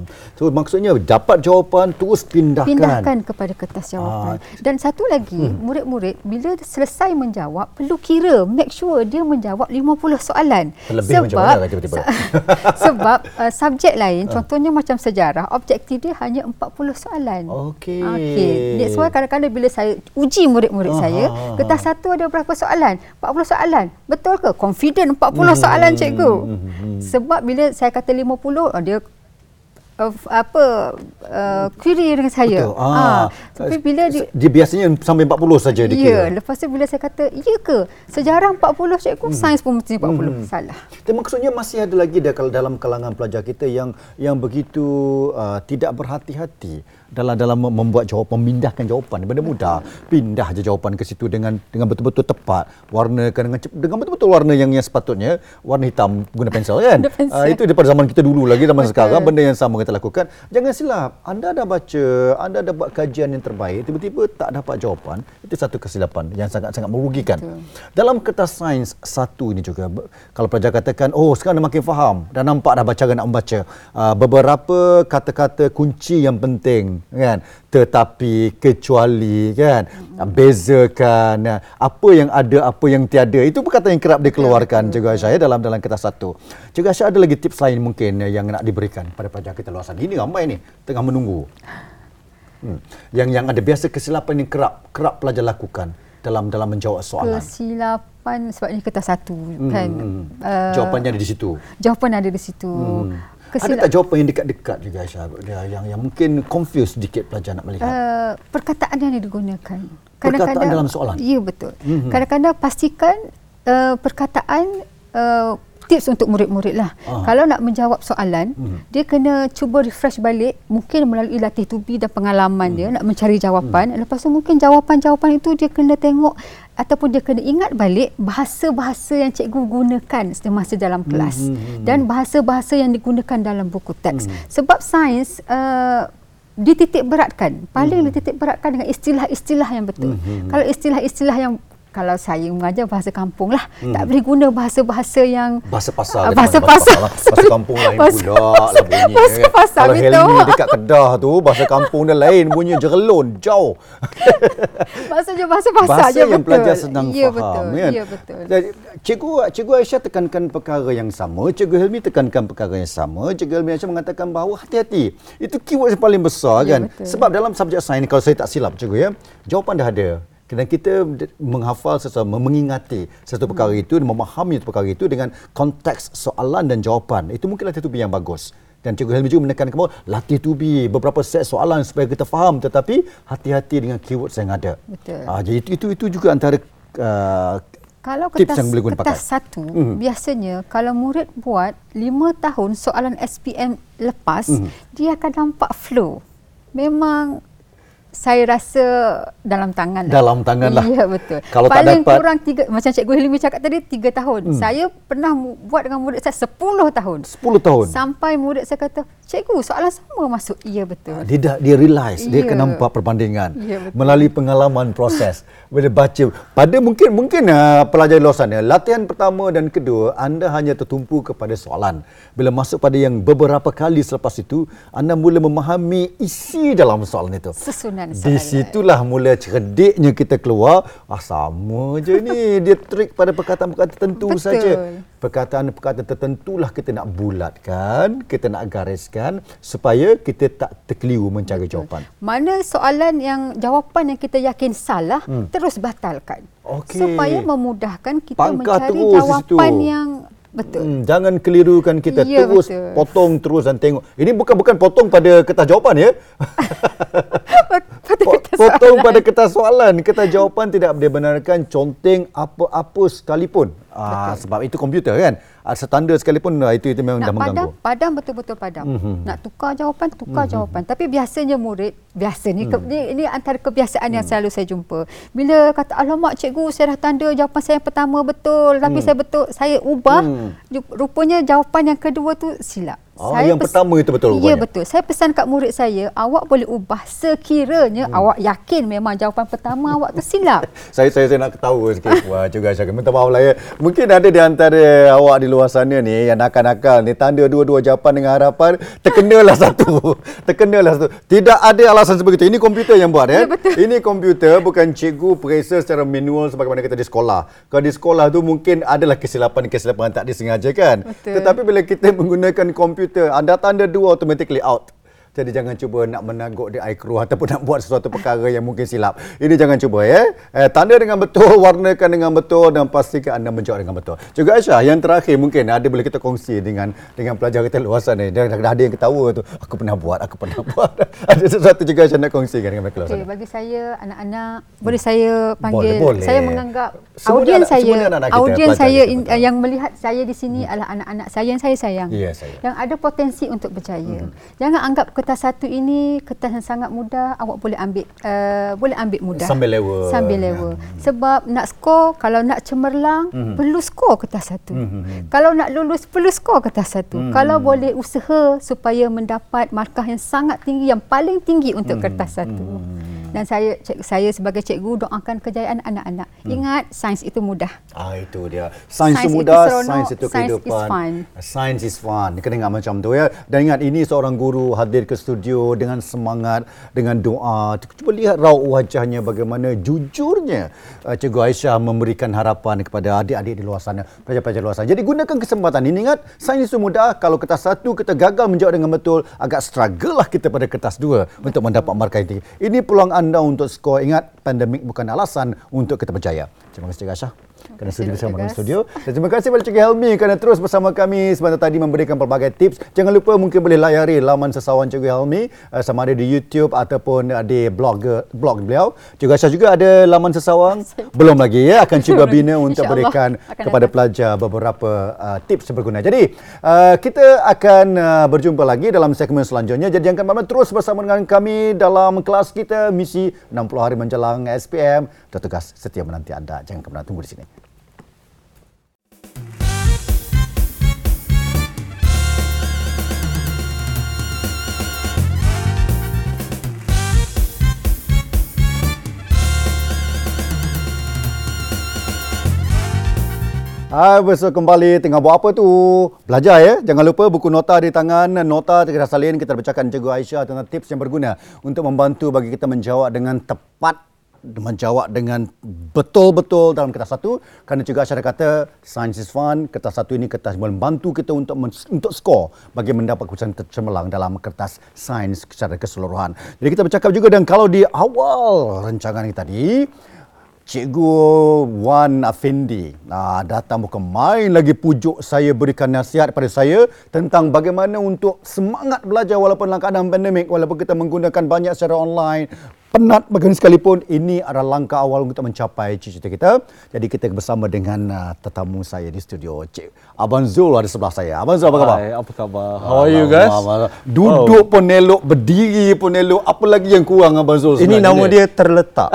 So maksudnya dapat jawapan terus pindahkan. Pindahkan kepada kertas jawapan. Ah. Dan satu lagi, hmm. murid-murid bila selesai menjawab perlu kira, make sure dia menjawab lima puluh soalan. Terlebih sebab macam mana, tiba-tiba. Sebab uh, subjek lain, ah. contohnya macam sejarah, objektif dia hanya empat puluh soalan. Okey. Okey. That's why kadang-kadang bila saya uji murid-murid ah. saya, kertas satu ada berapa soalan? empat puluh soalan. Betul ke? Confident empat puluh hmm. soalan cikgu. Hmm. Sebab bila saya kata lima puluh, dia uh, apa uh, query dengan saya. Ah. Ha. Tapi bila dia, dia biasanya sampai empat puluh saja dia kira. Ya, lepas tu bila saya kata, "Ya ke? Sejarah empat puluh cikgu, hmm. sains pun mesti empat puluh." Hmm. Salah. Tapi maksudnya masih ada lagi dah kalau dalam kalangan pelajar kita yang yang begitu uh, tidak berhati-hati dalam dalam membuat jawapan, memindahkan jawapan. Benda mudah, pindah je jawapan ke situ dengan dengan betul-betul tepat, warnakan dengan dengan betul-betul warna yang yang sepatutnya, warna hitam guna pensel kan. Pensel. Uh, itu daripada zaman kita dulu lagi, zaman betul. Sekarang benda yang sama kita lakukan. Jangan silap, anda dah baca, anda dah buat kajian yang terbaik, tiba-tiba tak dapat jawapan, itu satu kesilapan yang sangat-sangat merugikan. Betul. Dalam kertas sains satu ini juga, kalau pelajar katakan, oh sekarang dah makin faham, dah nampak dah baca, nak membaca uh, beberapa kata-kata kunci yang penting kan, tetapi, kecuali kan, hmm. bezakan apa yang ada, apa yang tiada, itu perkataan yang kerap dikeluarkan Cikgu Aisyah dalam dalam kertas satu. Cikgu Aisyah, ada lagi tips lain mungkin yang nak diberikan pada pelajar kita luar sana? Ini ramai ni tengah menunggu. Hmm. Yang yang ada biasa kesilapan yang kerap kerap pelajar lakukan dalam dalam menjawab soalan. Kesilapan sebab ini kertas satu kan. Hmm. Uh, jawapannya ada di situ. Jawapan ada di situ. Hmm. Kesilap. Ada tak jawapan yang dekat-dekat juga Aisyah, yang yang mungkin confused sedikit pelajar nak melihat? Uh, perkataan yang digunakan. Perkataan dalam soalan? Ya, betul. Mm-hmm. Kadang-kadang pastikan uh, perkataan, uh, tips untuk murid-murid lah. Ah. Kalau nak menjawab soalan, mm-hmm. dia kena cuba refresh balik, mungkin melalui latih tubi dan pengalaman mm. dia nak mencari jawapan. Mm. Lepas tu mungkin jawapan-jawapan itu dia kena tengok ataupun dia kena ingat balik bahasa-bahasa yang cikgu gunakan semasa dalam kelas hmm. dan bahasa-bahasa yang digunakan dalam buku teks. Hmm. Sebab sains uh, dititik beratkan, paling hmm. dititik beratkan dengan istilah-istilah yang betul. Hmm. Kalau istilah-istilah yang, kalau saya mengajar bahasa kampung lah, hmm. tak boleh guna bahasa-bahasa yang bahasa pasar, uh, bahasa pasar, bahasa kampung lain pula lah bunyi. Bahasa pasar kalau Hilmi dekat Kedah tu, bahasa kampung dia lain bunyi, Jerlun jauh. Maksudnya bahasa pasar je, yang betul. Pelajar senang ya, faham betul. Kan? Ya, betul. Jadi, cikgu cikgu Aisyah tekankan perkara yang sama, Cikgu Hilmi tekankan perkara yang sama. Cikgu Hilmi Aisyah mengatakan bahawa hati-hati. Itu keyword yang paling besar ya, kan. Betul. Sebab dalam subjek sains, kalau saya tak silap cikgu ya, jawapan dah ada. Kerana kita menghafal sesuatu, mengingati sesuatu perkara itu, memahami sesuatu perkara itu dengan konteks soalan dan jawapan. Itu mungkin latih tubi yang bagus. Dan Cikgu Hilmi juga menekankan bahawa latih tubi beberapa set soalan supaya kita faham, tetapi hati-hati dengan keywords yang ada. Betul. Ha, jadi itu, itu itu juga antara uh, kalau kertas, kertas satu, mm. biasanya kalau murid buat lima tahun soalan S P M lepas, mm. dia akan nampak flow. Memang saya rasa dalam tangan lah. Dalam tangan lah. Ya, betul. Kalau paling tak dapat, kurang tiga, macam Cikgu Hilmi cakap tadi, tiga tahun. Hmm. Saya pernah buat dengan murid saya sepuluh tahun. Sepuluh tahun. Sampai murid saya kata, cikgu, soalan sama masuk. Ya, betul. Dia dah, dia realise, ya. Dia kena nampak perbandingan. Ya, melalui pengalaman proses. Bila baca, pada mungkin mungkin uh, pelajar luar sana, latihan pertama dan kedua, anda hanya tertumpu kepada soalan. Bila masuk pada yang beberapa kali selepas itu, anda mula memahami isi dalam soalan itu. Sesunat. Di situlah mula cerdiknya kita keluar, ah sama je ni, dia trik pada perkataan-perkataan tertentu saja. Perkataan-perkataan tertentulah kita nak bulatkan, kita nak gariskan, perhatian supaya kita tak terkeliru mencari jawapan. Mana soalan yang jawapan yang kita yakin salah, hmm. terus batalkan. Okay. Supaya memudahkan kita Pangkah mencari jawapan yang betul. Hmm, jangan kelirukan kita, ya, terus betul. potong terus dan tengok. Ini bukan bukan potong pada kertas jawapan ya. kertas potong soalan. pada kertas soalan, kertas jawapan tidak dibenarkan, conteng apa-apa sekalipun. Ah, sebab itu komputer kan. Ah, standar sekalipun itu itu memang nak dah mengganggu. Padam, padam betul-betul padam. Mm-hmm. Nak tukar jawapan, tukar mm-hmm. jawapan. Tapi biasanya murid, biasanya mm. ini, ini antara kebiasaan mm. yang selalu saya jumpa. Bila kata alamak cikgu, saya dah tanda jawapan saya yang pertama betul, tapi mm. saya betul, saya ubah. Mm. Rupanya jawapan yang kedua tu silap. Ah, saya yang pes- pertama itu betul rupanya. Ya betul. Saya pesan kat murid saya, awak boleh ubah sekiranya hmm. awak yakin memang jawapan pertama awak tu silap. saya, saya saya nak ketawa sikit. Wah, juga saya minta maaf lah ya. Mungkin ada di antara awak di luar sana ni yang nakal-nakal ni tanda dua-dua jawapan dengan harapan terkenalah satu. terkenalah satu. Tidak ada alasan seperti itu. Ini komputer yang buat ya. ya betul. Ini komputer, bukan cikgu periksa secara manual sebagaimana kita di sekolah. Kalau di sekolah tu mungkin adalah kesilapan-kesilapan tak disengajakan. Betul. Tetapi bila kita menggunakan komputer, anda tanda dua automatically out. Jadi jangan cuba nak menangguk di air keruh ataupun nak buat sesuatu perkara yang mungkin silap. Ini jangan cuba ya. Eh, tanda dengan betul, warnakan dengan betul dan pastikan anda menjawab dengan betul. Cikgu Aisyah, yang terakhir mungkin ada boleh kita kongsi dengan dengan pelajar kita luar sana. Dah ada yang ketawa tu. Aku pernah buat, aku pernah buat. Ada sesuatu Cikgu Aisyah nak kongsikan dengan mereka luar sana. Okay, bagi saya anak-anak boleh saya panggil. Boleh, boleh. Saya menganggap audiens saya, audiens saya in, yang melihat saya di sini hmm. adalah anak-anak saya yang saya sayang. Yeah, saya. Yang ada potensi untuk berjaya. Hmm. Jangan anggap kertas satu ini kertas yang sangat mudah, awak boleh ambil uh, boleh ambil mudah sambil lewa sambil lewa hmm. sebab nak skor, kalau nak cemerlang hmm. perlu skor kertas satu, hmm. kalau nak lulus perlu skor kertas satu, hmm. kalau boleh usaha supaya mendapat markah yang sangat tinggi, yang paling tinggi untuk hmm. kertas satu. hmm. Dan saya saya sebagai cikgu doakan kejayaan anak-anak. hmm. Ingat, sains itu mudah. Ah, itu dia, sains, sains itu mudah, seronok, sains itu kehidupan, sains is fun. Kena ingat macam tu ya. Dan ingat, ini seorang guru hadir ke studio dengan semangat, dengan doa. Cuba lihat raut wajahnya, bagaimana jujurnya Cikgu Aisyah memberikan harapan kepada adik-adik di luar sana, pelajar-pelajar luar sana. Jadi gunakan kesempatan ini. Ingat, sains itu mudah. Kalau kertas satu kita gagal menjawab dengan betul, agak struggle lah kita pada kertas dua untuk mendapat markah tinggi. Ini peluang anda untuk skor. Ingat, pandemik bukan alasan untuk kita berjaya. Terima kasih Cikgu Aisyah kerana sudi bersama dengan studio. Dan terima kasih kepada Cikgu Hilmi kerana terus bersama kami sebentar tadi memberikan pelbagai tips. Jangan lupa mungkin boleh layari laman sesawan Cikgu Hilmi, uh, sama ada di YouTube ataupun uh, di blog uh, blog beliau. Cikgu Aisyah juga ada laman sesawan. Belum lagi ya, akan cuba bina untuk berikan kepada pelajar beberapa uh, tips berguna. Jadi uh, kita akan uh, berjumpa lagi dalam segmen selanjutnya. Jadi jangan lupa terus bersama dengan kami dalam kelas kita Misi enam puluh Hari Menjelang S P M. Datuk Ghaz setia menanti anda. Jangan kemana-mana, tunggu di sini. Ah, besok kembali. Tengah buat apa tu? Belajar ya. Jangan lupa buku nota di tangan. Nota kita dah salin. Kita bercakap Cikgu Aisyah tentang tips yang berguna untuk membantu bagi kita menjawab dengan tepat, menjawab dengan betul-betul dalam kertas satu. Kerana Cikgu Aisyah kata sains is fun. Kertas satu ini kertas membantu kita untuk men- untuk skor bagi mendapat keputusan cemerlang dalam kertas sains secara keseluruhan. Jadi kita bercakap juga, dan kalau di awal rancangan kita tadi Cikgu Wan Afendi ah, datang bukan main lagi, pujuk saya, berikan nasihat kepada saya tentang bagaimana untuk semangat belajar walaupun dalam keadaan pandemik, walaupun kita menggunakan banyak secara online. Penat bagaimana sekalipun, ini adalah langkah awal untuk mencapai cita-cita kita. Jadi kita bersama dengan uh, tetamu saya di studio, Cik Abang Zul ada sebelah saya. Abang Zul, apa khabar? Hai, apa khabar? How are you guys? Duduk oh. pun elok, berdiri pun elok. Apa lagi yang kurang Abang Zul? Ini nama dia terletak.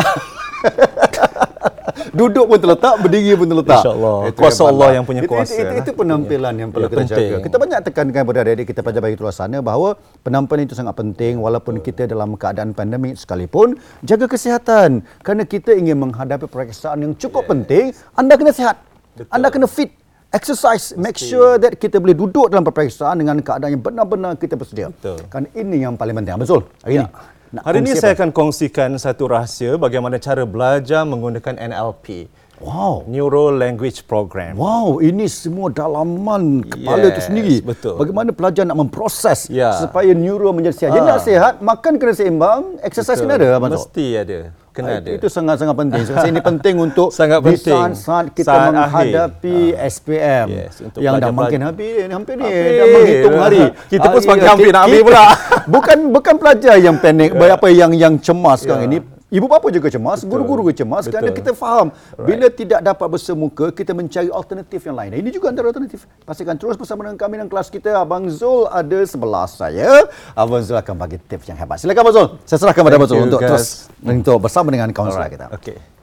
Duduk pun terletak, berdiri pun terletak. InsyaAllah. Kuasa Allah yang punya kuasa. Itu, itu, itu, itu penampilan yang perlu ya, kita penting. jaga. Kita banyak tekankan kepada adik-adik kita pelajar bagi luar sana bahawa penampilan itu sangat penting walaupun kita dalam keadaan pandemik sekalipun. Jaga kesihatan. Kerana kita ingin menghadapi peperiksaan yang cukup yes. penting. Anda kena sihat. Betul. Anda kena fit. Exercise, make sure that kita boleh duduk dalam peperiksaan dengan keadaan yang benar-benar kita bersedia. Betul. Kerana ini yang paling penting. Betul? Hari ini. Ya. Nak Hari ini saya akan kongsikan satu rahsia bagaimana cara belajar menggunakan N L P. Wow. Neuro Language Program. Wow, ini semua dalaman kepala yes, tu sendiri. Betul. Bagaimana pelajar nak memproses yeah. supaya neuro menjadi sihat. Ha. Dia nak sihat, makan kena seimbang, exercise betul. Kena ada. Abang mesti Tok? Ada. Kena ha, ada. Itu sangat-sangat penting. Saya ini penting untuk di saat-saat kita saat menghadapi ha. S P M. Yes, yang dah makin habis, hampir ni. Dah menghitung hari. Kita pun semakin hampir nak habis pula. Bukan bukan pelajar yang panik, apa yang yang cemas sekarang ini. Ibu bapa juga cemas, betul. Guru-guru juga cemas. Betul. Kerana kita faham, right. bila tidak dapat bersemuka, kita mencari alternatif yang lain. Ini juga antara alternatif. Pastikan terus bersama dengan kami dan kelas kita. Abang Zul ada sebelah saya. Abang Zul akan bagi tips yang hebat. Silakan Abang Zul. Saya serahkan kepada Abang Zul untuk guys. terus untuk bersama dengan kaunselor kita. Okey.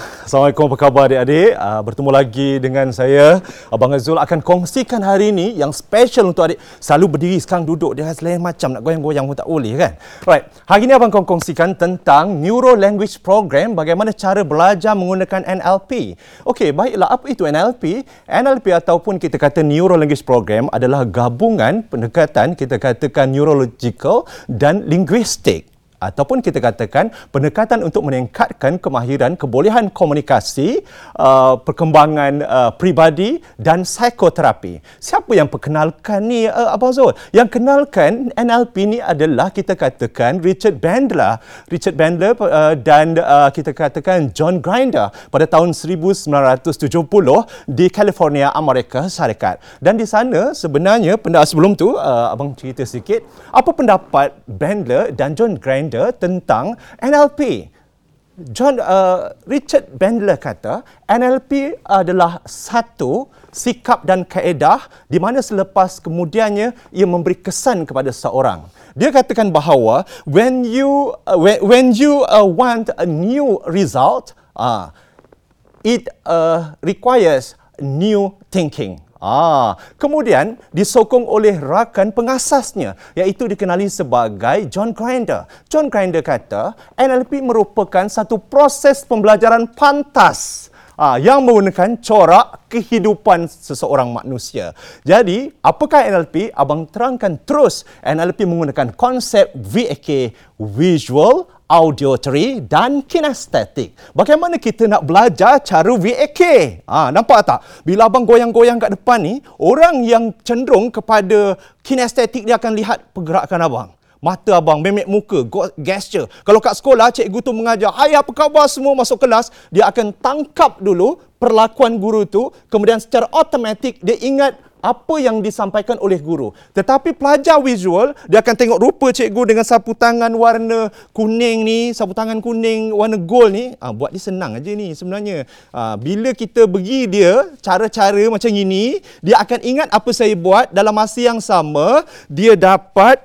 Assalamualaikum, apa khabar adik-adik? Uh, bertemu lagi dengan saya. Abang Zul akan kongsikan hari ini yang special untuk adik. Selalu berdiri, sekarang duduk. Dia lain macam, nak goyang-goyang pun tak boleh kan? Right. Hari ini abang akan kongsikan tentang Neuro Language Program, bagaimana cara belajar menggunakan N L P. Okey, baiklah. Apa itu N L P? N L P ataupun kita kata Neuro Language Program adalah gabungan pendekatan kita katakan neurological dan linguistik. Ataupun kita katakan pendekatan untuk meningkatkan kemahiran, kebolehan komunikasi, uh, perkembangan uh, peribadi dan psikoterapi. Siapa yang perkenalkan ni uh, Abang Zul? Yang kenalkan N L P ni adalah kita katakan Richard Bandler. Richard Bandler uh, dan uh, kita katakan John Grinder pada tahun seribu sembilan ratus tujuh puluh di California, Amerika Syarikat. Dan di sana sebenarnya, sebelum tu uh, abang cerita sikit, apa pendapat Bandler dan John Grinder tentang N L P. John uh, Richard Bandler kata N L P adalah satu sikap dan kaedah di mana selepas kemudiannya ia memberi kesan kepada seorang. Dia katakan bahawa when you uh, when, when you uh, want a new result, uh, it uh, requires new thinking. Ah, kemudian disokong oleh rakan pengasasnya iaitu dikenali sebagai John Grinder. John Grinder kata N L P merupakan satu proses pembelajaran pantas ah, yang menggunakan corak kehidupan seseorang manusia. Jadi, apakah N L P? Abang terangkan terus. N L P menggunakan konsep V A K, Visual, Auditory dan kinestetik. Bagaimana kita nak belajar cara V A K? Ha, nampak tak? Bila abang goyang-goyang kat depan ni, orang yang cenderung kepada kinestetik dia akan lihat pergerakan abang. Mata abang, memek muka, gesture. Kalau kat sekolah, cikgu tu mengajar, hai apa khabar semua masuk kelas, dia akan tangkap dulu perlakuan guru tu, kemudian secara automatik dia ingat apa yang disampaikan oleh guru. Tetapi pelajar visual, dia akan tengok rupa cikgu dengan sapu tangan warna kuning ni, sapu tangan kuning warna gold ni. Ah, buat dia senang aja ni sebenarnya. Ah, bila kita bagi dia cara-cara macam ini, dia akan ingat apa saya buat. Dalam masa yang sama, dia dapat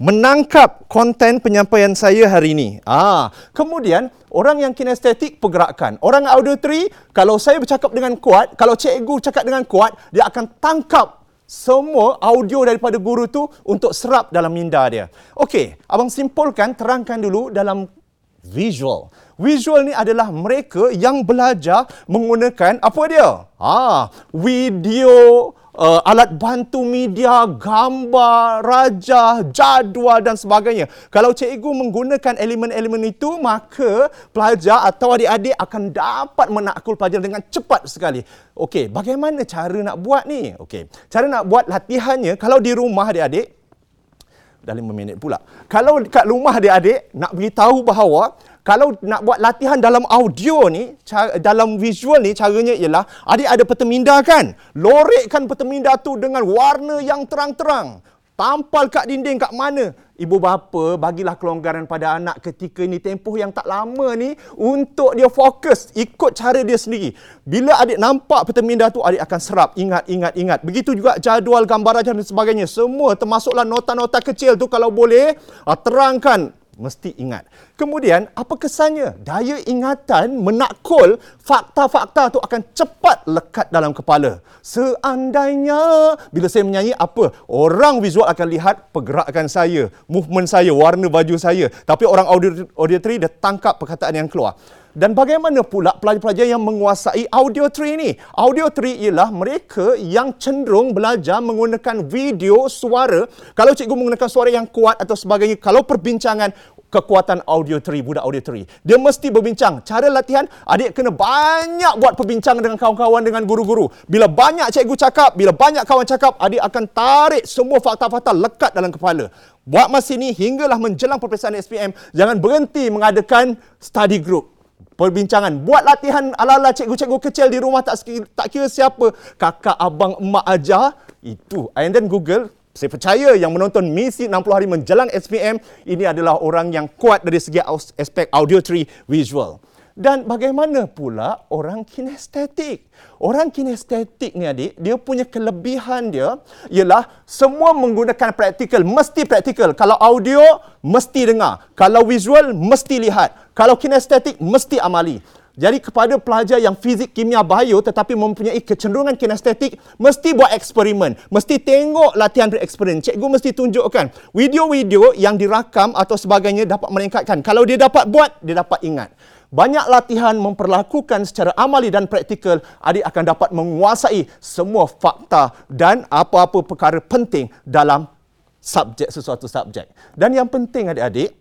menangkap konten penyampaian saya hari ini. Ah, kemudian orang yang kinestetik pergerakan, orang auditory kalau saya bercakap dengan kuat, kalau cikgu cakap dengan kuat, dia akan tangkap semua audio daripada guru tu untuk serap dalam minda dia. Okey, abang simpulkan, terangkan dulu dalam visual. Visual ni adalah mereka yang belajar menggunakan apa dia? Ah, video, Uh, alat bantu media, gambar, rajah, jadual dan sebagainya. Kalau cikgu menggunakan elemen-elemen itu, maka pelajar atau adik-adik akan dapat menakul pelajar dengan cepat sekali. Okey, bagaimana cara nak buat ni? Okey, cara nak buat latihannya, kalau di rumah adik-adik, dah lima minit pula. Kalau dekat rumah adik-adik, nak beritahu bahawa kalau nak buat latihan dalam audio ni, cara, dalam visual ni, caranya ialah adik ada peta minda kan? Lorekkan peta minda tu dengan warna yang terang-terang. Tampal kat dinding kat mana. Ibu bapa bagilah kelonggaran pada anak ketika ni, tempoh yang tak lama ni, untuk dia fokus ikut cara dia sendiri. Bila adik nampak peta minda tu, adik akan serap. Ingat, ingat, ingat. Begitu juga jadual, gambar dan sebagainya. Semua termasuklah nota-nota kecil tu kalau boleh terangkan. Mesti ingat. Kemudian, apa kesannya? Daya ingatan menakul fakta-fakta tu akan cepat lekat dalam kepala. Seandainya, bila saya menyanyi apa? Orang visual akan lihat pergerakan saya, movement saya, warna baju saya. Tapi orang auditory dia tangkap perkataan yang keluar. Dan bagaimana pula pelajar-pelajar yang menguasai auditory ni? Auditory ialah mereka yang cenderung belajar menggunakan video, suara. Kalau cikgu menggunakan suara yang kuat atau sebagainya, kalau perbincangan, kekuatan auditory, budak auditory. Dia mesti berbincang. Cara latihan, adik kena banyak buat perbincangan dengan kawan-kawan, dengan guru-guru. Bila banyak cikgu cakap, bila banyak kawan cakap, adik akan tarik semua fakta-fakta lekat dalam kepala. Buat masa ini hinggalah menjelang peperiksaan S P M, jangan berhenti mengadakan study group. Perbincangan. Buat latihan ala-ala cikgu-cikgu kecil di rumah, tak tak kira siapa. Kakak, abang, emak ajar. Itu. And then Google. Saya percaya yang menonton Misi enam puluh Hari menjelang S P M, ini adalah orang yang kuat dari segi aspek auditory visual. Dan bagaimana pula orang kinestetik? Orang kinestetik ni adik, dia punya kelebihan dia ialah semua menggunakan praktikal, mesti praktikal. Kalau audio, mesti dengar. Kalau visual, mesti lihat. Kalau kinestetik, mesti amali. Jadi kepada pelajar yang fizik, kimia, bio tetapi mempunyai kecenderungan kinestetik, mesti buat eksperimen, mesti tengok latihan bereksperimen. Cikgu mesti tunjukkan video-video yang dirakam atau sebagainya dapat meningkatkan. Kalau dia dapat buat, dia dapat ingat. Banyak latihan memperlakukan secara amali dan praktikal, adik akan dapat menguasai semua fakta dan apa-apa perkara penting dalam subjek, sesuatu subjek. Dan yang penting adik-adik,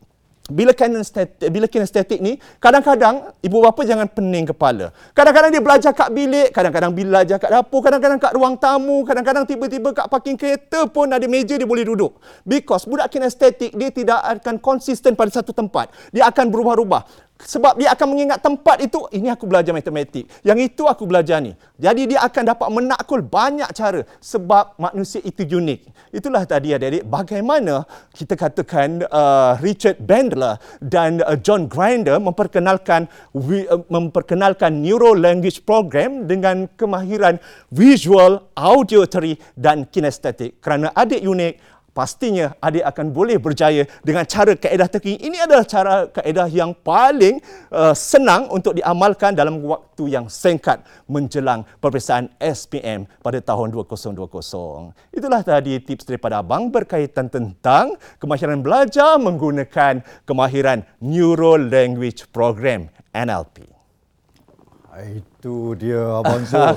Bila kinestetik, bila kinestetik ni, kadang-kadang ibu bapa jangan pening kepala. Kadang-kadang dia belajar kat bilik, kadang-kadang belajar kat dapur, kadang-kadang kat ruang tamu, kadang-kadang tiba-tiba kat parking kereta pun ada meja dia boleh duduk. Because budak kinestetik, dia tidak akan konsisten pada satu tempat. Dia akan berubah-ubah. Sebab dia akan mengingat tempat itu, ini aku belajar matematik, yang itu aku belajar ni. Jadi dia akan dapat menakul banyak cara sebab manusia itu unik. Itulah tadi adik-adik bagaimana kita katakan uh, Richard Bandler dan uh, John Grinder memperkenalkan uh, memperkenalkan neuro language program dengan kemahiran visual, auditory dan kinestetik. Kerana adik unik, pastinya adik akan boleh berjaya dengan cara kaedah terkini. Ini adalah cara kaedah yang paling uh, senang untuk diamalkan dalam waktu yang singkat menjelang peperiksaan S P M pada tahun dua ribu dua puluh. Itulah tadi tips daripada abang berkaitan tentang kemahiran belajar menggunakan kemahiran Neuro Language Program N L P. Itu dia Abang Zul.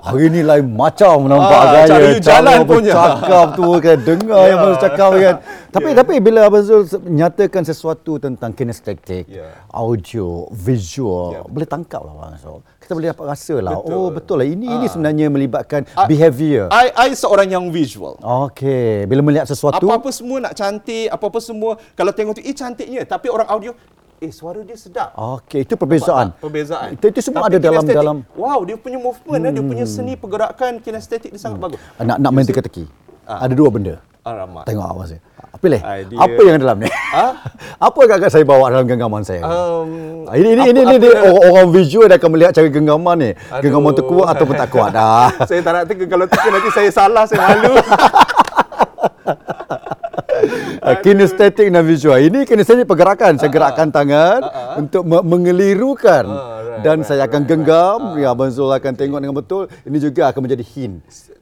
Hari ni lain macam nampak ah, gaya. Cara bercakap tu kan. Dengar yeah. yang bercakap kan. Tapi yeah. tapi bila Abang Zul nyatakan sesuatu tentang kinestetik, yeah. audio, visual, yeah. boleh tangkap lah Abang Zul. Kita boleh dapat rasa lah. Betul. Oh betul lah. Ini, ah. ini sebenarnya melibatkan I, behavior. I, I seorang yang visual. Okey. Bila melihat sesuatu. Apa-apa semua nak cantik. Apa-apa semua. Kalau tengok tu, eh cantiknya. Tapi orang audio, eh suara dia sedap. Okey, itu perbezaan. Tak, perbezaan. Itu, itu semua tapi ada dalam dalam. Wow, dia punya movement, hmm. dia punya seni pergerakan kinestetik dia sangat hmm. bagus. Nak nak main teka-teki. Ah. Ada dua benda. Alamak. Tengok awak saya. Apa leh? Apa yang dalam ni? Ah? Apa agak-agak saya bawa dalam genggaman saya? Um, ini ini apa, ini, apa, ini apa, dia, orang visual dah akan melihat cara genggaman ni. Aduh. Genggaman tu kuat ataupun tak kuat. Ah. Saya tak nak teka, kalau teka nanti saya salah, saya malu. Kinestetik dan visual. Ini kinestetik pergerakan. Saya gerakkan tangan uh-huh. untuk me- mengelirukan. Uh, right, dan right, saya akan right, genggam. Right, right. Ya, Abang Zul akan tengok dengan betul. Ini juga akan menjadi hint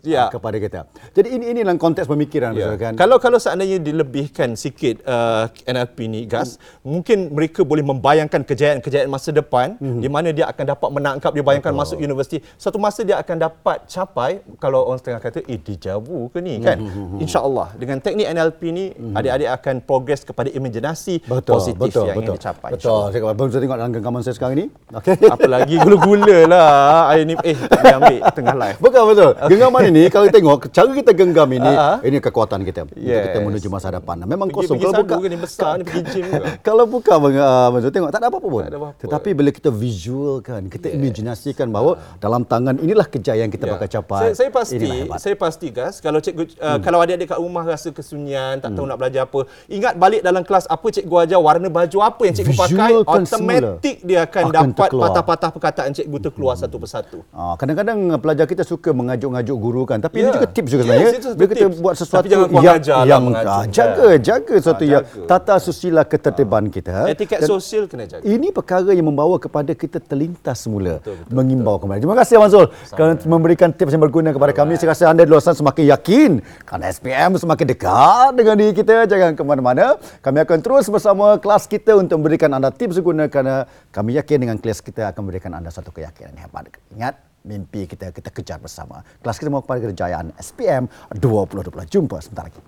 yeah. kepada kita. Jadi ini ini dalam konteks pemikiran. Yeah. Betul, kan? Kalau kalau seandainya dilebihkan sikit uh, N L P ni, Ghaz, hmm. mungkin mereka boleh membayangkan kejayaan-kejayaan masa depan hmm. di mana dia akan dapat menangkap, dia bayangkan oh. masuk universiti. Satu masa dia akan dapat capai, kalau orang setengah kata, eh dijabu ke ni? Kan? Hmm. InsyaAllah. Dengan teknik N L P ni, hmm. adik-adik akan progres kepada imaginasi betul, positif betul, yang betul, ingin dicapai. Betul. Saya belum tengok dalam genggaman saya sekarang ni. Okay. Apa lagi gula-gula lah. Air ni, eh, dia ambil tengah live. Bukan betul. Okay. Genggaman ini, kalau tengok, cara kita genggam ini, uh-huh. ini kekuatan kita. Yes. Untuk kita menuju masa depan. Memang pergi, kosong. Pergi kalau buka, ni besar, ni pergi gym ke. Kalau buka, uh, tengok, tak ada apa-apa pun. Ada apa-apa. Tetapi bila kita visualkan, kita yes. imaginasikan bahawa uh. dalam tangan inilah kejayaan kita yeah. bakal capai. Saya, saya pasti, saya pasti Ghaz, kalau cikgu, uh, hmm. kalau adik-adik kat rumah rasa kesunyian, tak hmm. tahu nak belajar apa, ingat balik dalam kelas apa cikgu ajar, warna baju apa yang cikgu visual pakai, automatik dia akan, akan dapat terkeluar. Patah-patah perkataan cikgu terkeluar hmm. satu persatu. Ah, kadang-kadang pelajar kita suka mengajuk-ngajuk guru kan, tapi yeah. ini juga tips juga sebenarnya. Yeah, bila kita tips. buat sesuatu yang, yang, yang ah, jaga, jaga satu ah, yang tata susila ketertiban ah. kita. Etiket sosial kena jaga. Ini perkara yang membawa kepada kita terlintas semula, betul, betul, mengimbau betul. Kembali. Terima kasih Abang Zul kerana memberikan tips yang berguna kepada Alright. kami. Saya rasa anda di luar sana semakin yakin kerana S P M semakin dekat dengan diri kita. Jangan ke mana-mana. Kami akan terus bersama kelas kita untuk memberikan anda tips guna kerana kami yakin dengan kelas kita akan memberikan anda satu keyakinan yang hebat. Ingat, mimpi kita kita kejar bersama. Kelas kita mahu kepada kejayaan S P M dua ribu dua puluh. Jumpa sebentar lagi.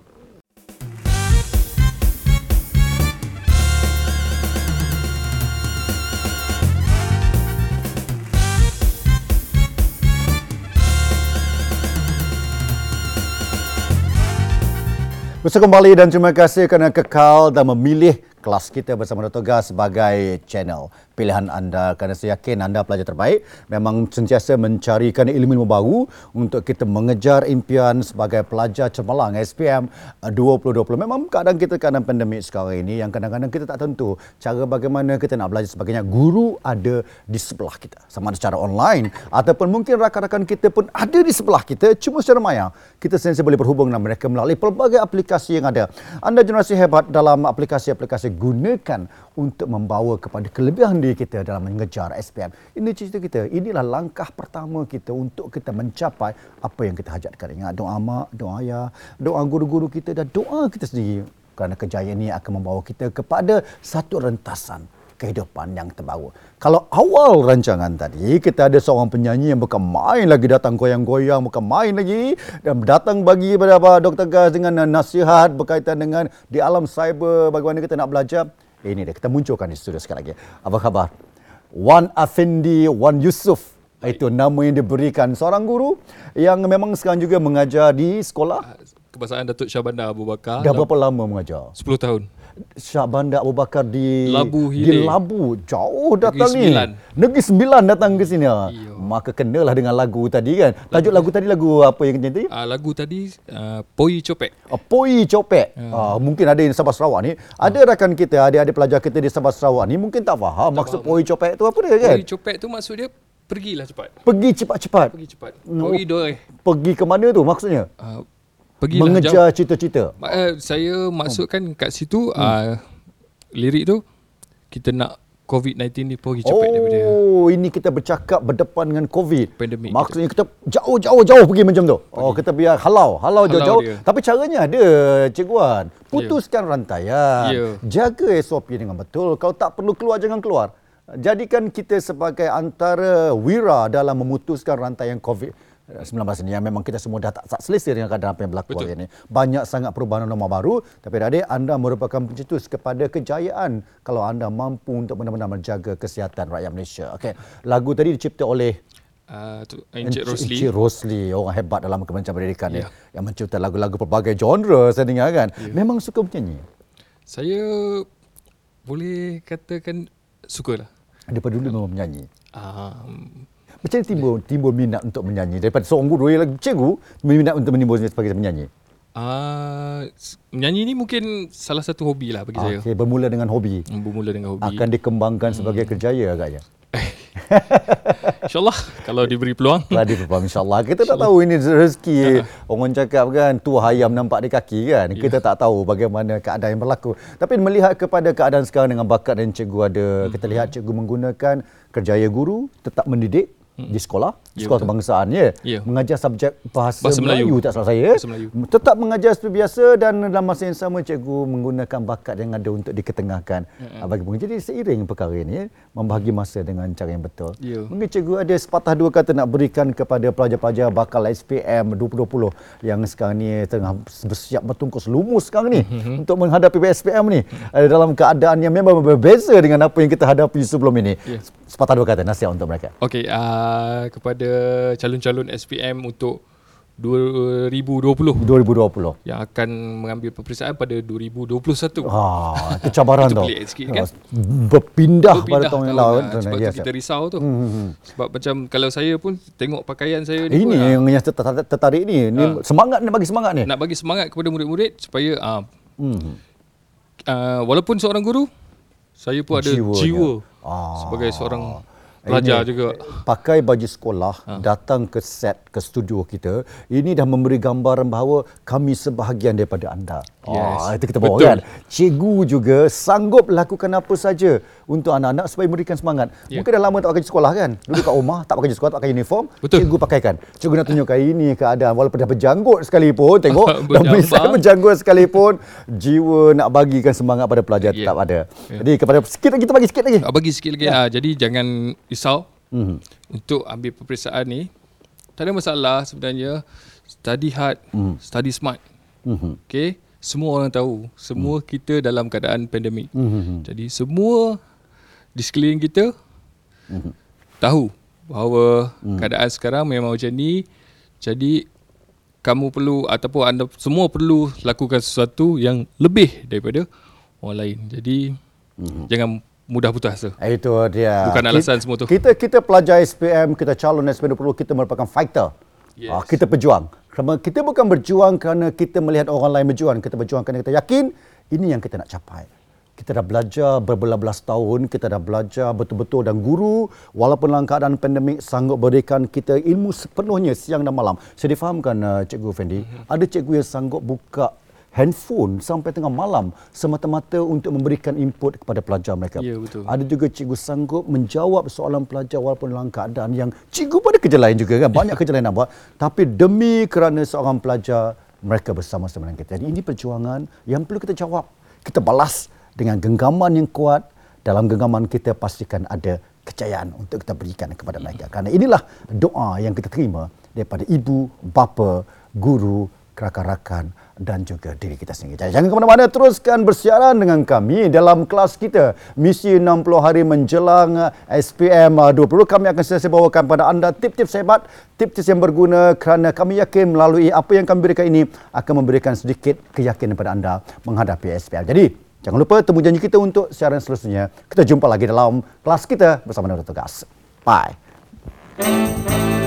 Bersama kembali dan terima kasih kerana kekal dan memilih kelas kita bersama Doktor Ghaz sebagai channel pilihan anda, kerana saya yakin anda pelajar terbaik memang sentiasa mencarikan ilmu-ilmu baru untuk kita mengejar impian sebagai pelajar cemerlang S P M dua ribu dua puluh. Memang keadaan kita keadaan pandemik sekarang ini yang kadang-kadang kita tak tentu cara bagaimana kita nak belajar sebagainya. Guru ada di sebelah kita, sama ada secara online ataupun mungkin rakan-rakan kita pun ada di sebelah kita, cuma secara maya kita sentiasa boleh berhubung dengan mereka melalui pelbagai aplikasi yang ada. Anda generasi hebat dalam aplikasi-aplikasi, gunakan untuk membawa kepada kelebihan diri kita dalam mengejar S P M. Ini cerita kita. Inilah langkah pertama kita untuk kita mencapai apa yang kita hajatkan. Ingat doa mak, doa ayah, doa guru-guru kita dan doa kita sendiri. Kerana kejayaan ini akan membawa kita kepada satu rentasan kehidupan yang terbaru. Kalau awal rancangan tadi, kita ada seorang penyanyi yang bukan main lagi datang goyang-goyang, bukan main lagi dan datang bagi pada Doktor Ghaz dengan nasihat berkaitan dengan di alam cyber bagaimana kita nak belajar. Eh, ini dia, kita munculkan di studio sekali lagi. Apa khabar? Wan Afendi, Wan Yusuf. Itu nama yang diberikan seorang guru yang memang sekarang juga mengajar di sekolah. Kebangsaan Datuk Syahbandar Abu Bakar. Dah berapa lama mengajar? sepuluh tahun. Syahbandar Abu Bakar di Labu, di Labu jauh datang Negeri ni. Sembilan. Negeri Sembilan datang ke sini. Iyo. Maka kenalah dengan lagu tadi kan. Tajuk lagu, lagu tadi lagu apa yang tadi? Uh, lagu tadi uh, Poi Copek. Uh, Poi Copek. Uh. Uh, mungkin ada yang Sabah Sarawak ni, ada uh. rakan kita, adik-adik pelajar kita di Sabah Sarawak ni mungkin tak faham tak maksud faham. Poi Copek tu apa dia kan? Poi Copek tu maksud dia pergilah cepat. Pergi cepat-cepat. Pergi cepat. Poi doi. Pergi ke mana tu maksudnya? Uh, Pergilah mengejar jauh. Cita-cita. Uh, saya maksudkan hmm. kat situ uh, lirik tu kita nak covid sembilan belas ni pergi cepat oh, daripada. Oh, ini kita bercakap berdepan dengan COVID. Pandemik. Maksudnya kita jauh-jauh-jauh pergi macam tu. Pergi. Oh, kita biar halau, halau, halau jauh-jauh. Dia. Tapi caranya ada, Cikgu Wan. Putuskan yeah. rantaian. Yeah. Jaga S O P dengan betul. Kalau tak perlu keluar jangan keluar. Jadikan kita sebagai antara wira dalam memutuskan rantaian COVID sembilan belas ini yang memang kita semua dah tak, tak selesa dengan keadaan apa yang berlaku hari ini. Banyak sangat perubahan norma baru, tapi adik anda merupakan pencetus kepada kejayaan kalau anda mampu untuk benar-benar menjaga kesihatan rakyat Malaysia. Okey, lagu tadi dicipta oleh Uh, Encik Rosli. Encik Rosli, orang hebat dalam Kementerian Pendidikan yeah. ni, yang mencipta lagu-lagu pelbagai genre saya dengar kan. Yeah. Memang suka menyanyi? Saya boleh katakan sukalah. Daripada dulu memang menyanyi? Um, Macam mana timbul, timbul minat untuk menyanyi? Daripada seorang guru, cikgu, minat untuk menimbul sebagai penyanyi? Uh, menyanyi ni mungkin salah satu hobi lah bagi okay, saya. Bermula dengan hobi? Bermula dengan hobi. Akan dikembangkan hmm. sebagai kerjaya agaknya? InsyaAllah, kalau diberi peluang. Kalau diberi peluang, insyaAllah. Kita insya tak tahu ini rezeki. Uh-huh. Orang cakap kan, tua ayam nampak di kaki kan. Yeah. Kita tak tahu bagaimana keadaan yang berlaku. Tapi melihat kepada keadaan sekarang dengan bakat yang cikgu ada, mm-hmm. kita lihat cikgu menggunakan kerjaya guru, tetap mendidik mm-hmm. di sekolah, yeah, sekolah betul. kebangsaan ya. Yeah. Mengajar subjek bahasa, bahasa Melayu, Melayu, tak salah saya. Melayu. Tetap mengajar seperti biasa dan dalam masa yang sama cikgu menggunakan bakat yang ada untuk diketengahkan mm-hmm. bagi pengajar. Jadi seiring perkara ini, membahagi masa dengan cara yang betul. Yeah. Mungkin cikgu ada sepatah dua kata nak berikan kepada pelajar-pelajar bakal S P M dua ribu dua puluh yang sekarang ni tengah bersiap bertungkus lumus sekarang ni mm-hmm. untuk menghadapi S P M ni mm-hmm. dalam keadaan yang memang berbeza dengan apa yang kita hadapi sebelum ini. Yeah. Sepatah dua kata nasihat untuk mereka. Okey, uh, kepada calon-calon S P M untuk dua ribu dua puluh dua ribu dua puluh yang akan mengambil peperiksaan pada dua ribu dua puluh satu. Ah, itu cabaran tau. Sikit, kan? Berpindah, Berpindah pada tahun yang lalu. Lah. Sebab yes, tu kita risau tu. Mm-hmm. Sebab macam kalau saya pun tengok pakaian saya ni. Ini yang, yang tertarik ni. ni ha. Semangat nak bagi semangat ni. Nak bagi semangat kepada murid-murid supaya uh, mm. uh, walaupun seorang guru, saya pun ada jiwa, jiwa ah. sebagai seorang pelajar ini, juga. Pakai baju sekolah, ha. datang ke set, ke studio kita, ini dah memberi gambaran bahawa kami sebahagian daripada anda. Yes. Ah, itu kita bawa kan. Cikgu juga sanggup lakukan apa saja untuk anak-anak supaya memberikan semangat. Yeah. Mungkin dah lama tak pakai baju sekolah kan? Dulu kat rumah, tak pakai baju sekolah, tak pakai uniform. Betul. Cikgu pakaikan. Cikgu nak tunjukkan ini keadaan walaupun dah berjanggut sekalipun, tengok, dah besar berjanggut sekalipun, jiwa nak bagikan semangat pada pelajar yeah. tetap ada. Yeah. Jadi kepada sikit lagi, kita bagi sikit lagi. Bagi sikit lagi. Yeah. Ha, jadi jangan risau mm-hmm. untuk ambil peperiksaan ni. Tak ada masalah sebenarnya. Study hard, mm. study smart. Mm-hmm. Okay? Semua orang tahu. Semua mm. kita dalam keadaan pandemik. Mm-hmm. Jadi semua di sekeliling kita mm-hmm. tahu bahawa mm. keadaan sekarang memang macam ni. Jadi kamu perlu ataupun anda semua perlu lakukan sesuatu yang lebih daripada orang lain. Jadi mm-hmm. jangan mudah putus asa. Itu dia. Bukan alasan kita, semua tu. Kita kita pelajar S P M, kita calon S P M dua puluh, kita merupakan fighter. Yes. Ah, kita pejuang. Kerana kita bukan berjuang kerana kita melihat orang lain berjuang, kita berjuang kerana kita yakin ini yang kita nak capai. Kita dah belajar berbelas-belas tahun, kita dah belajar betul-betul, dan guru walaupun dalam keadaan pandemik sanggup berikan kita ilmu sepenuhnya siang dan malam. Saya difahamkan uh, Cikgu Fendi, mm-hmm. ada cikgu yang sanggup buka handphone sampai tengah malam semata-mata untuk memberikan input kepada pelajar mereka. Ya, betul. Ada juga cikgu sanggup menjawab soalan pelajar walaupun dalam keadaan yang cikgu pun ada kerja lain juga kan, banyak kerja lain nak buat, tapi demi kerana seorang pelajar mereka bersama-sama dengan kita. Jadi ini perjuangan yang perlu kita jawab. Kita balas dengan genggaman yang kuat. Dalam genggaman kita pastikan ada kejayaan untuk kita berikan kepada mereka. Kerana inilah doa yang kita terima daripada ibu, bapa, guru, rakan-rakan dan juga diri kita sendiri. Jadi jangan ke mana-mana, teruskan bersiaran dengan kami dalam kelas kita Misi enam puluh Hari Menjelang S P M dua puluh. Kami akan sentiasa bawakan kepada anda tips-tips hebat, tips-tips yang berguna, kerana kami yakin melalui apa yang kami berikan ini akan memberikan sedikit keyakinan kepada anda menghadapi S P M. Jadi jangan lupa temu janji kita untuk siaran seterusnya. Kita jumpa lagi dalam kelas kita bersama Datuk Ghaz. Bye.